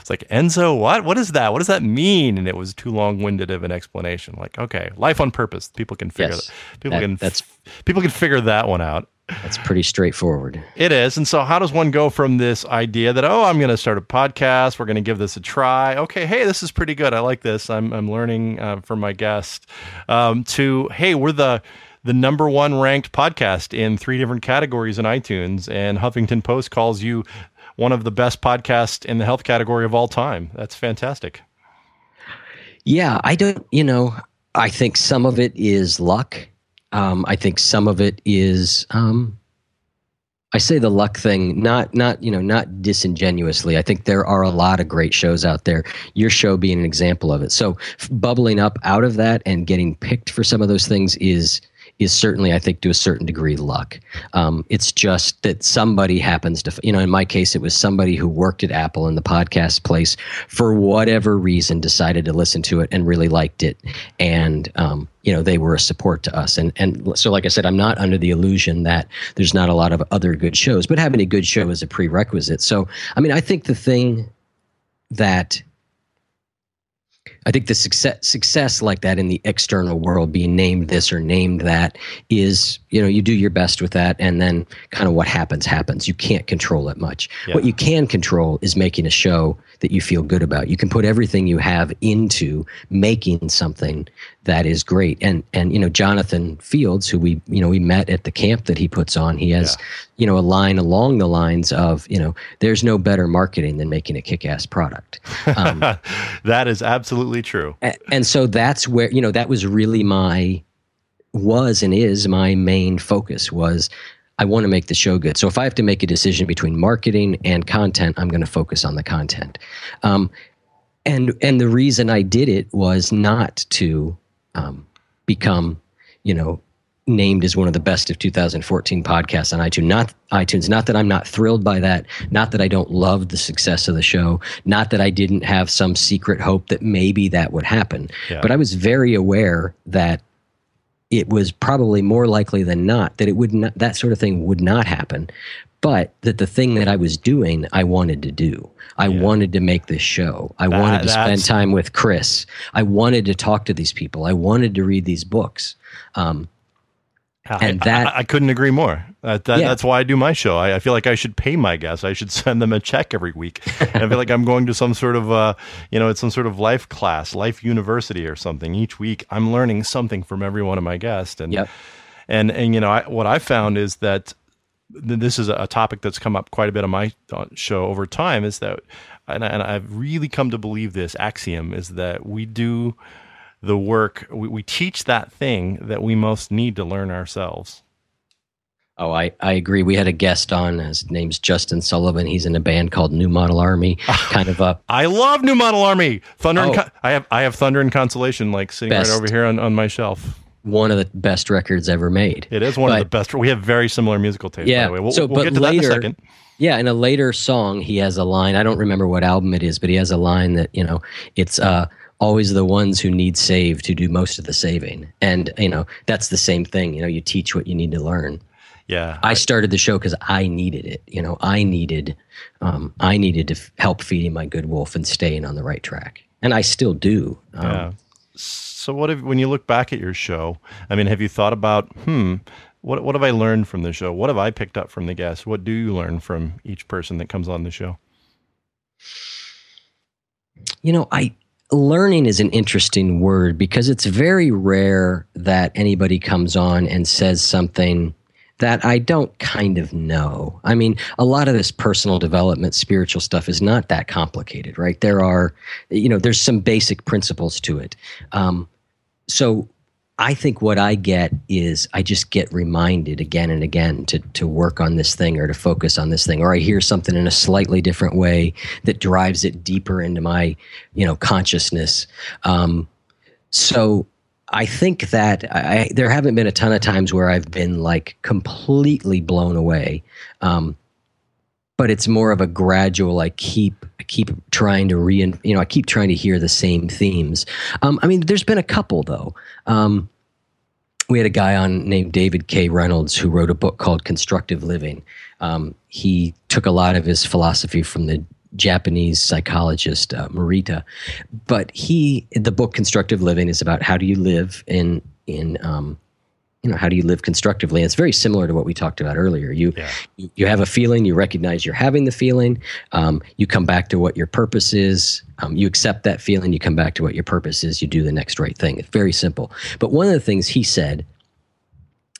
it's like, Enzo, what? What is that? What does that mean? And it was too long-winded of an explanation. Like, okay, Life on Purpose. People can figure that. People can figure that one out. That's pretty straightforward. It is. And so how does one go from this idea that, oh, I'm going to start a podcast, we're going to give this a try. Okay, hey, this is pretty good. I like this. I'm learning from my guest to, hey, we're the number one ranked podcast in 3 different categories in iTunes, and Huffington Post calls you one of the best podcasts in the health category of all time. That's fantastic. Yeah, I think some of it is luck. I think some of it is, I say the luck thing, not disingenuously. I think there are a lot of great shows out there, your show being an example of it. So bubbling up out of that and getting picked for some of those things is certainly, I think, to a certain degree, luck. It's just that somebody happens to, in my case, it was somebody who worked at Apple in the podcast place for whatever reason decided to listen to it and really liked it. And, they were a support to us. And so, like I said, I'm not under the illusion that there's not a lot of other good shows, but having a good show is a prerequisite. So, I think the thing that the success like that in the external world, being named this or named that, is, you do your best with that, and then kind of what happens. You can't control it much. Yeah. What you can control is making a show that you feel good about. You can put everything you have into making something that is great. And Jonathan Fields, who we met at the camp that he puts on, he has a line along the lines of, there's no better marketing than making a kick-ass product. That is absolutely true. And so that's where, that was really my main focus was, I want to make the show good. So if I have to make a decision between marketing and content, I'm going to focus on the content. And the reason I did it was not to become, named as one of the best of 2014 podcasts on iTunes. Not that I'm not thrilled by that. Not that I don't love the success of the show. Not that I didn't have some secret hope that maybe that would happen. Yeah. But I was very aware that it was probably more likely than not that that sort of thing would not happen. But that the thing that I was doing, I wanted to do. I wanted to make this show. I wanted to spend time with Chris. I wanted to talk to these people. I wanted to read these books. And I couldn't agree more. That's why I do my show. I feel like I should pay my guests. I should send them a check every week. And I feel like I'm going to some sort of, it's some sort of life class, life university or something. Each week I'm learning something from every one of my guests. And, what I found is that this is a topic that's come up quite a bit on my show over time is that, and I've really come to believe this axiom is that we do the work, we teach that thing that we most need to learn ourselves. Oh, I agree. We had a guest on, his name's Justin Sullivan. He's in a band called New Model Army, kind of up. I love New Model Army. I have Thunder and Consolation, like sitting best, right over here on my shelf. One of the best records ever made. It is one of the best. We have very similar musical tastes, by the way. We'll get to that in a second. Yeah, in a later song, he has a line. I don't remember what album it is, but he has a line that, it's... always the ones who need saved to do most of the saving. And, that's the same thing. You teach what you need to learn. Yeah. I started the show because I needed it. I needed to help feeding my good wolf and staying on the right track. And I still do. So when you look back at your show, have you thought about, what have I learned from the show? What have I picked up from the guests? What do you learn from each person that comes on the show? Learning is an interesting word because it's very rare that anybody comes on and says something that I don't kind of know. A lot of this personal development, spiritual stuff is not that complicated, right? There are, there's some basic principles to it. So I think what I get is I just get reminded again and again to work on this thing or to focus on this thing, or I hear something in a slightly different way that drives it deeper into my, consciousness. So I think that there haven't been a ton of times where I've been like completely blown away. But it's more of a gradual, I keep trying to I keep trying to hear the same themes. There's been a couple though. we had a guy on named David K. Reynolds who wrote a book called Constructive Living. He took a lot of his philosophy from the Japanese psychologist Morita, but the book Constructive Living is about how do you live how do you live constructively? And it's very similar to what we talked about earlier. You have a feeling, you recognize you're having the feeling, you come back to what your purpose is, you accept that feeling, you come back to what your purpose is, you do the next right thing. It's very simple. But one of the things he said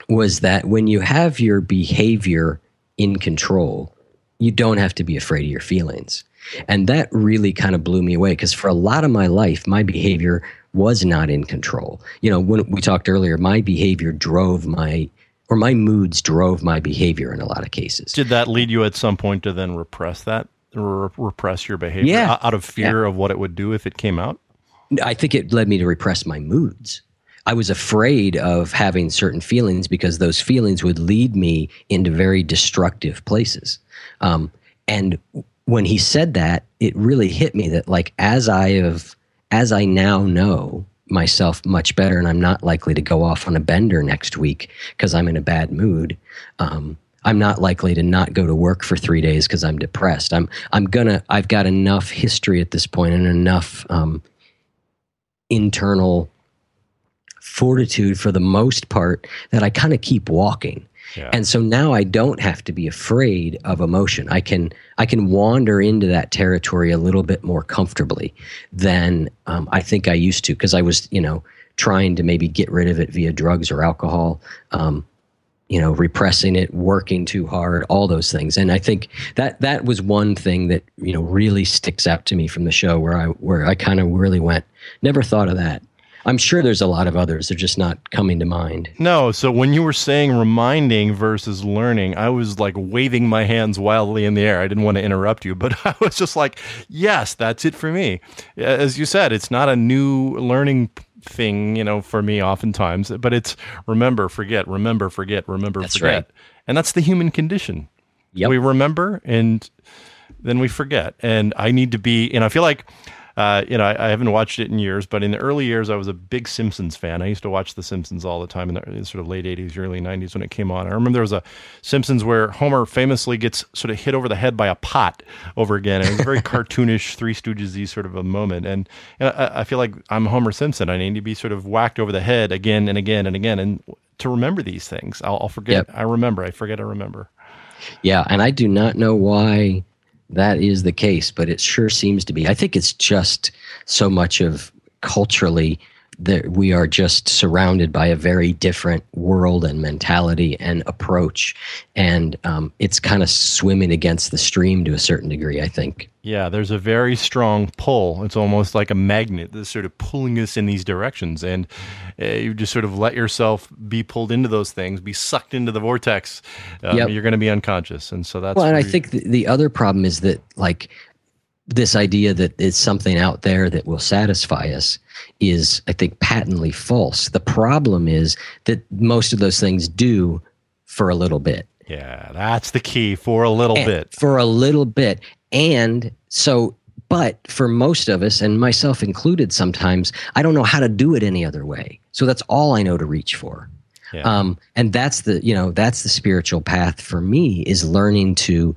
was that when you have your behavior in control, you don't have to be afraid of your feelings. And that really kind of blew me away, because for a lot of my life, my behavior was not in control. You know, when we talked earlier, my behavior drove my moods drove my behavior in a lot of cases. Did that lead you at some point to then repress that, or repress your behavior out of fear of what it would do if it came out? I think it led me to repress my moods. I was afraid of having certain feelings because those feelings would lead me into very destructive places. And when he said that, it really hit me that, like, as I now know myself much better, and I'm not likely to go off on a bender next week because I'm in a bad mood. I'm not likely to not go to work for 3 days because I'm depressed. I've got enough history at this point and enough internal fortitude for the most part that I kind of keep walking. Yeah. And so now I don't have to be afraid of emotion. I can wander into that territory a little bit more comfortably than I think I used to, because I was, trying to maybe get rid of it via drugs or alcohol, repressing it, working too hard, all those things. And I think that was one thing that, really sticks out to me from the show, where I kind of really went, never thought of that. I'm sure there's a lot of others. They're just not coming to mind. No. So when you were saying reminding versus learning, I was like waving my hands wildly in the air. I didn't want to interrupt you, but I was just like, yes, that's it for me. As you said, it's not a new learning thing, for me oftentimes, but it's remember, forget, remember, that's forget. Right. And that's the human condition. Yep. We remember and then we forget. And I need to be, and I feel like, I haven't watched it in years, but in the early years, I was a big Simpsons fan. I used to watch The Simpsons all the time in the sort of late 80s, early 90s when it came on. I remember there was a Simpsons where Homer famously gets sort of hit over the head by a pot over again. It was a very cartoonish, Three Stooges-y sort of a moment. And I feel like I'm Homer Simpson. I need to be sort of whacked over the head again and again and again. And to remember these things, I'll forget. Yep. I remember. I forget. I remember. Yeah. And I do not know why that is the case, but it sure seems to be. I think it's just so much of culturally that we are just surrounded by a very different world and mentality and approach. And it's kind of swimming against the stream to a certain degree, I think. Yeah, there's a very strong pull. It's almost like a magnet that's sort of pulling us in these directions. And you just sort of let yourself be pulled into those things, be sucked into the vortex. You're going to be unconscious. And so that's... Well, and I think the other problem is that, like, this idea that it's something out there that will satisfy us is, I think, patently false. The problem is that most of those things do for a little bit. Yeah, that's the key, For a little bit. And so, but for most of us, and myself included sometimes, I don't know how to do it any other way. So that's all I know to reach for. Yeah. And that's the spiritual path for me, is learning to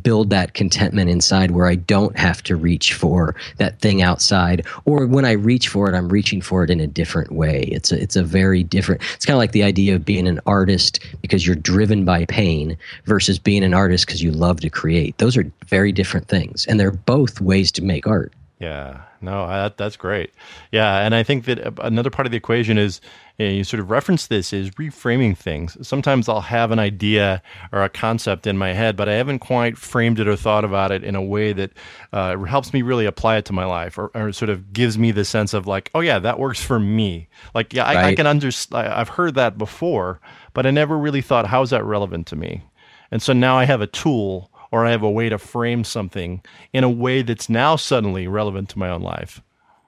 build that contentment inside where I don't have to reach for that thing outside, or when I reach for it, I'm reaching for it in a different way. It's a very different, it's kind of like the idea of being an artist because you're driven by pain versus being an artist because you love to create. Those are very different things, and they're both ways to make art. Yeah, no, that's great. Yeah, and I think that another part of the equation is, you sort of reference this, is reframing things. Sometimes I'll have an idea or a concept in my head, but I haven't quite framed it or thought about it in a way that helps me really apply it to my life, or sort of gives me the sense of like, oh yeah, that works for me. Like, yeah, right. I can understand. I've heard that before, but I never really thought, how is that relevant to me? And so now I have a tool, or I have a way to frame something in a way that's now suddenly relevant to my own life.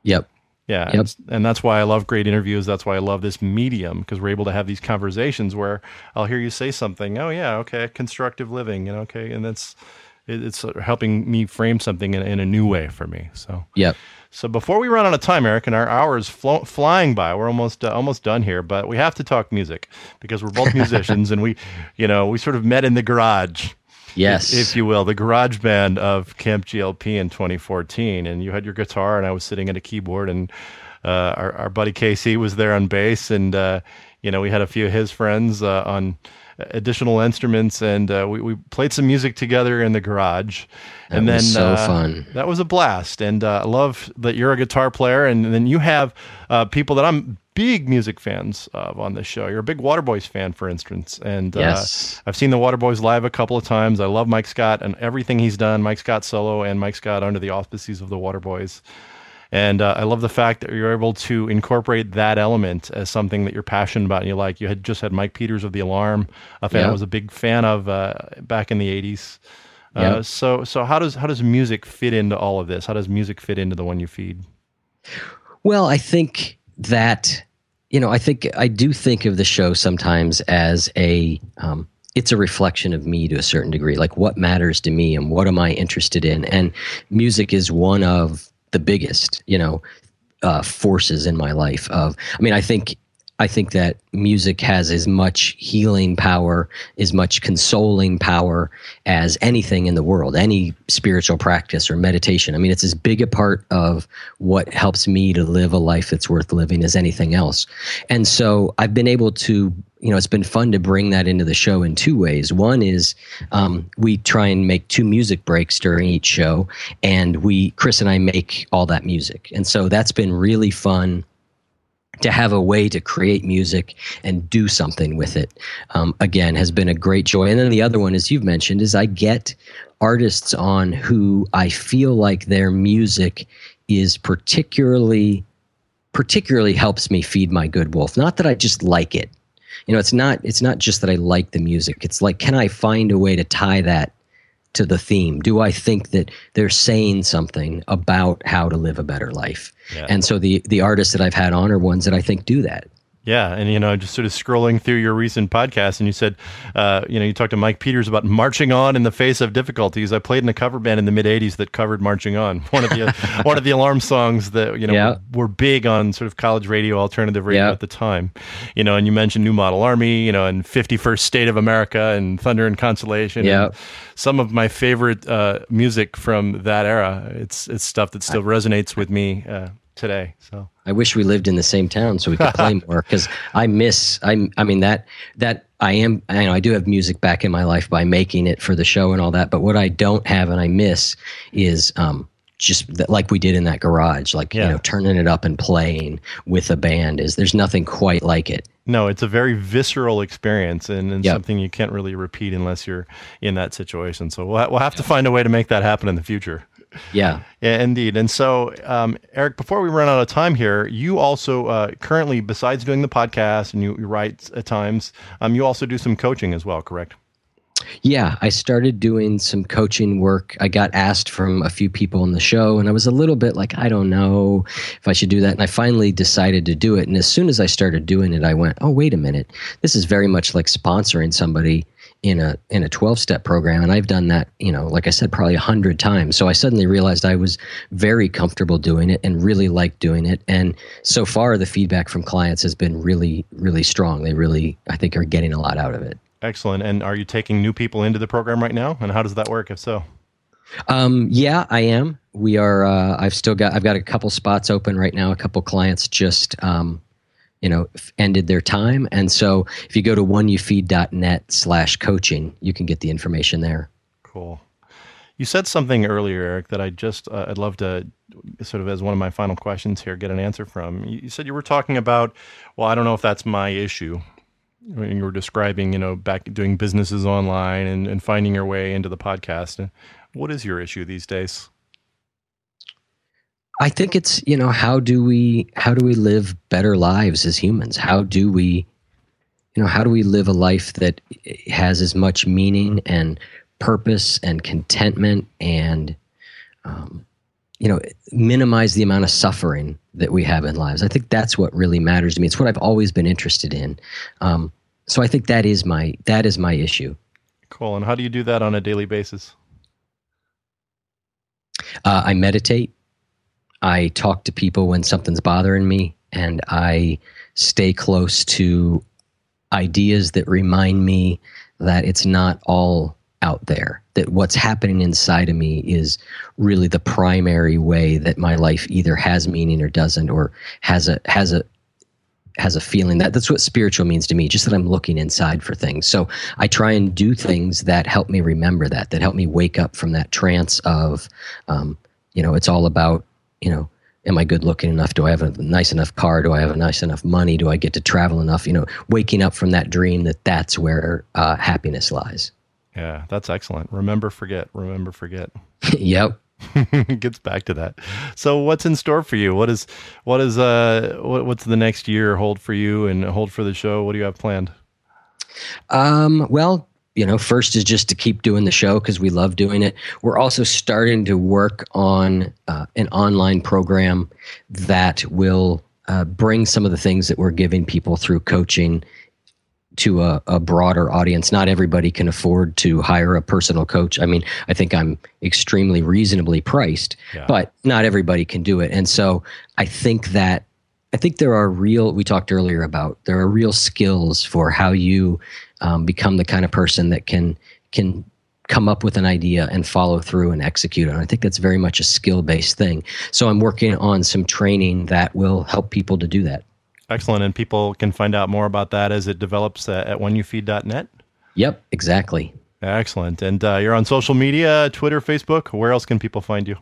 Yep. Yeah. Yep. And that's why I love great interviews. That's why I love this medium, because we're able to have these conversations where I'll hear you say something. Oh yeah. Okay. Constructive living. And okay. And that's, it's helping me frame something in a new way for me. So yep. So before we run out of time, Eric, and our hour is flying by, we're almost done here, but we have to talk music because we're both musicians, and we sort of met in the garage. Yes. If you will, the garage band of Camp GLP in 2014. And you had your guitar, and I was sitting at a keyboard, and our buddy Casey was there on bass. And, we had a few of his friends on additional instruments, and we played some music together in the garage. And then fun. That was a blast. And I love that you're a guitar player. And then you have people that I'm big music fans of on this show. You're a big Waterboys fan, for instance. And yes. I've seen the Waterboys live a couple of times. I love Mike Scott and everything he's done, Mike Scott solo and Mike Scott under the auspices of the Waterboys. And I love the fact that you're able to incorporate that element as something that you're passionate about and you like. You had just had Mike Peters of The Alarm, a fan I was a big fan of back in the 80s. Yep. So how does music fit into all of this? How does music fit into The One You Feed? Well, I think that... I do think of the show sometimes as it's a reflection of me to a certain degree, like what matters to me and what am I interested in? And music is one of the biggest, forces in my life I think that music has as much healing power, as much consoling power as anything in the world, any spiritual practice or meditation. I mean, it's as big a part of what helps me to live a life that's worth living as anything else. And so I've been able to, it's been fun to bring that into the show in two ways. One is we try and make two music breaks during each show, and Chris and I make all that music. And so that's been really fun to have a way to create music and do something with it, again, has been a great joy. And then the other one, as you've mentioned, is I get artists on who I feel like their music is particularly helps me feed my good wolf. Not that I just like it. It's not just that I like the music. It's like, can I find a way to tie that to the theme? Do I think that they're saying something about how to live a better life? Yeah. And so the artists that I've had on are ones that I think do that. Yeah. And, just sort of scrolling through your recent podcast, and you said, you talked to Mike Peters about marching on in the face of difficulties. I played in a cover band in the mid 80s that covered Marching On, one of the Alarm songs that, were big on sort of college radio, alternative radio at the time, and you mentioned New Model Army, and 51st State of America and Thunder and Consolation. Yeah. Some of my favorite music from that era. It's stuff that still resonates with me today. So I wish we lived in the same town so we could play more, because I do have music back in my life by making it for the show and all that, but what I don't have and I miss is just that, like we did in that garage, turning it up and playing with a band, is there's nothing quite like it. No, it's a very visceral experience and something you can't really repeat unless you're in that situation. So we'll have to find a way to make that happen in the future. Yeah, indeed. And so, Eric, before we run out of time here, you also currently, besides doing the podcast and you write at times, you also do some coaching as well, correct? Yeah, I started doing some coaching work. I got asked from a few people on the show, and I was a little bit like, I don't know if I should do that. And I finally decided to do it. And as soon as I started doing it, I went, oh, wait a minute. This is very much like sponsoring somebody in a 12-step program. And I've done that, like I said, probably 100 times. So I suddenly realized I was very comfortable doing it and really liked doing it. And so far, the feedback from clients has been really, really strong. They really, I think, are getting a lot out of it. Excellent. And are you taking new people into the program right now? And how does that work, if so? Yeah, I am. We are, I've got a couple spots open right now. A couple clients just, ended their time. And so if you go to oneyoufeed.net/coaching, you can get the information there. Cool. You said something earlier, Eric, that I just, I'd love to sort of, as one of my final questions here, get an answer from. You said you were talking about, well, I don't know if that's my issue. When you were describing, back doing businesses online and finding your way into the podcast. What is your issue these days? I think it's, how do we live better lives as humans? How do we live a life that has as much meaning and purpose and contentment and, minimize the amount of suffering that we have in lives? I think that's what really matters to me. It's what I've always been interested in. So I think that is my issue. Cool. And how do you do that on a daily basis? I meditate. I talk to people when something's bothering me, and I stay close to ideas that remind me that it's not all out there, that what's happening inside of me is really the primary way that my life either has meaning or doesn't, or has a feeling. That's what spiritual means to me, just that I'm looking inside for things. So I try and do things that help me remember that, that help me wake up from that trance of, it's all about, am I good looking enough? Do I have a nice enough car? Do I have a nice enough money? Do I get to travel enough? Waking up from that dream that that's where happiness lies. Yeah, that's excellent. Remember, forget, remember, forget. Yep. Gets back to that. So what's in store for you? What's the next year hold for you and hold for the show? What do you have planned? Well, first is just to keep doing the show because we love doing it. We're also starting to work on an online program that will bring some of the things that we're giving people through coaching to a broader audience. Not everybody can afford to hire a personal coach. I mean, I think I'm extremely reasonably priced, yeah, but not everybody can do it. And so I think there are we talked earlier about, there are real skills for how you become the kind of person that can come up with an idea and follow through and execute it. And I think that's very much a skill-based thing. So I'm working on some training that will help people to do that. Excellent. And people can find out more about that as it develops at oneyoufeed.net? Yep, exactly. Excellent. And you're on social media, Twitter, Facebook. Where else can people find you?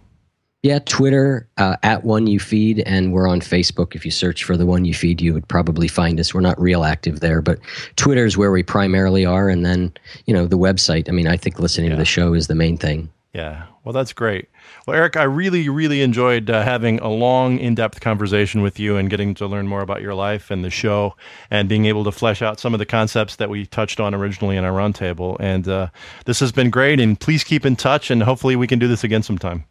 Yeah, Twitter, at One You Feed, and we're on Facebook. If you search for The One You Feed, you would probably find us. We're not real active there, but Twitter is where we primarily are. And then, the website. I mean, I think listening to the show is the main thing. Yeah. Well, that's great. Well, Eric, I really, really enjoyed having a long, in-depth conversation with you and getting to learn more about your life and the show and being able to flesh out some of the concepts that we touched on originally in our roundtable. And this has been great. And please keep in touch, and hopefully we can do this again sometime.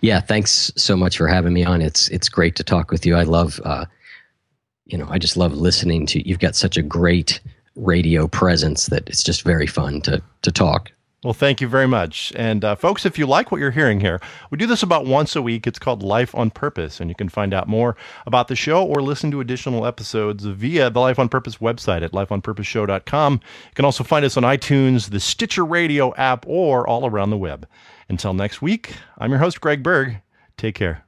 Yeah. Thanks so much for having me on. It's great to talk with you. I love, I just love listening to, you've got such a great radio presence that it's just very fun to talk. Well, thank you very much. And folks, if you like what you're hearing here, we do this about once a week. It's called Life on Purpose, and you can find out more about the show or listen to additional episodes via the Life on Purpose website at lifeonpurposeshow.com. You can also find us on iTunes, the Stitcher Radio app, or all around the web. Until next week, I'm your host, Greg Berg. Take care.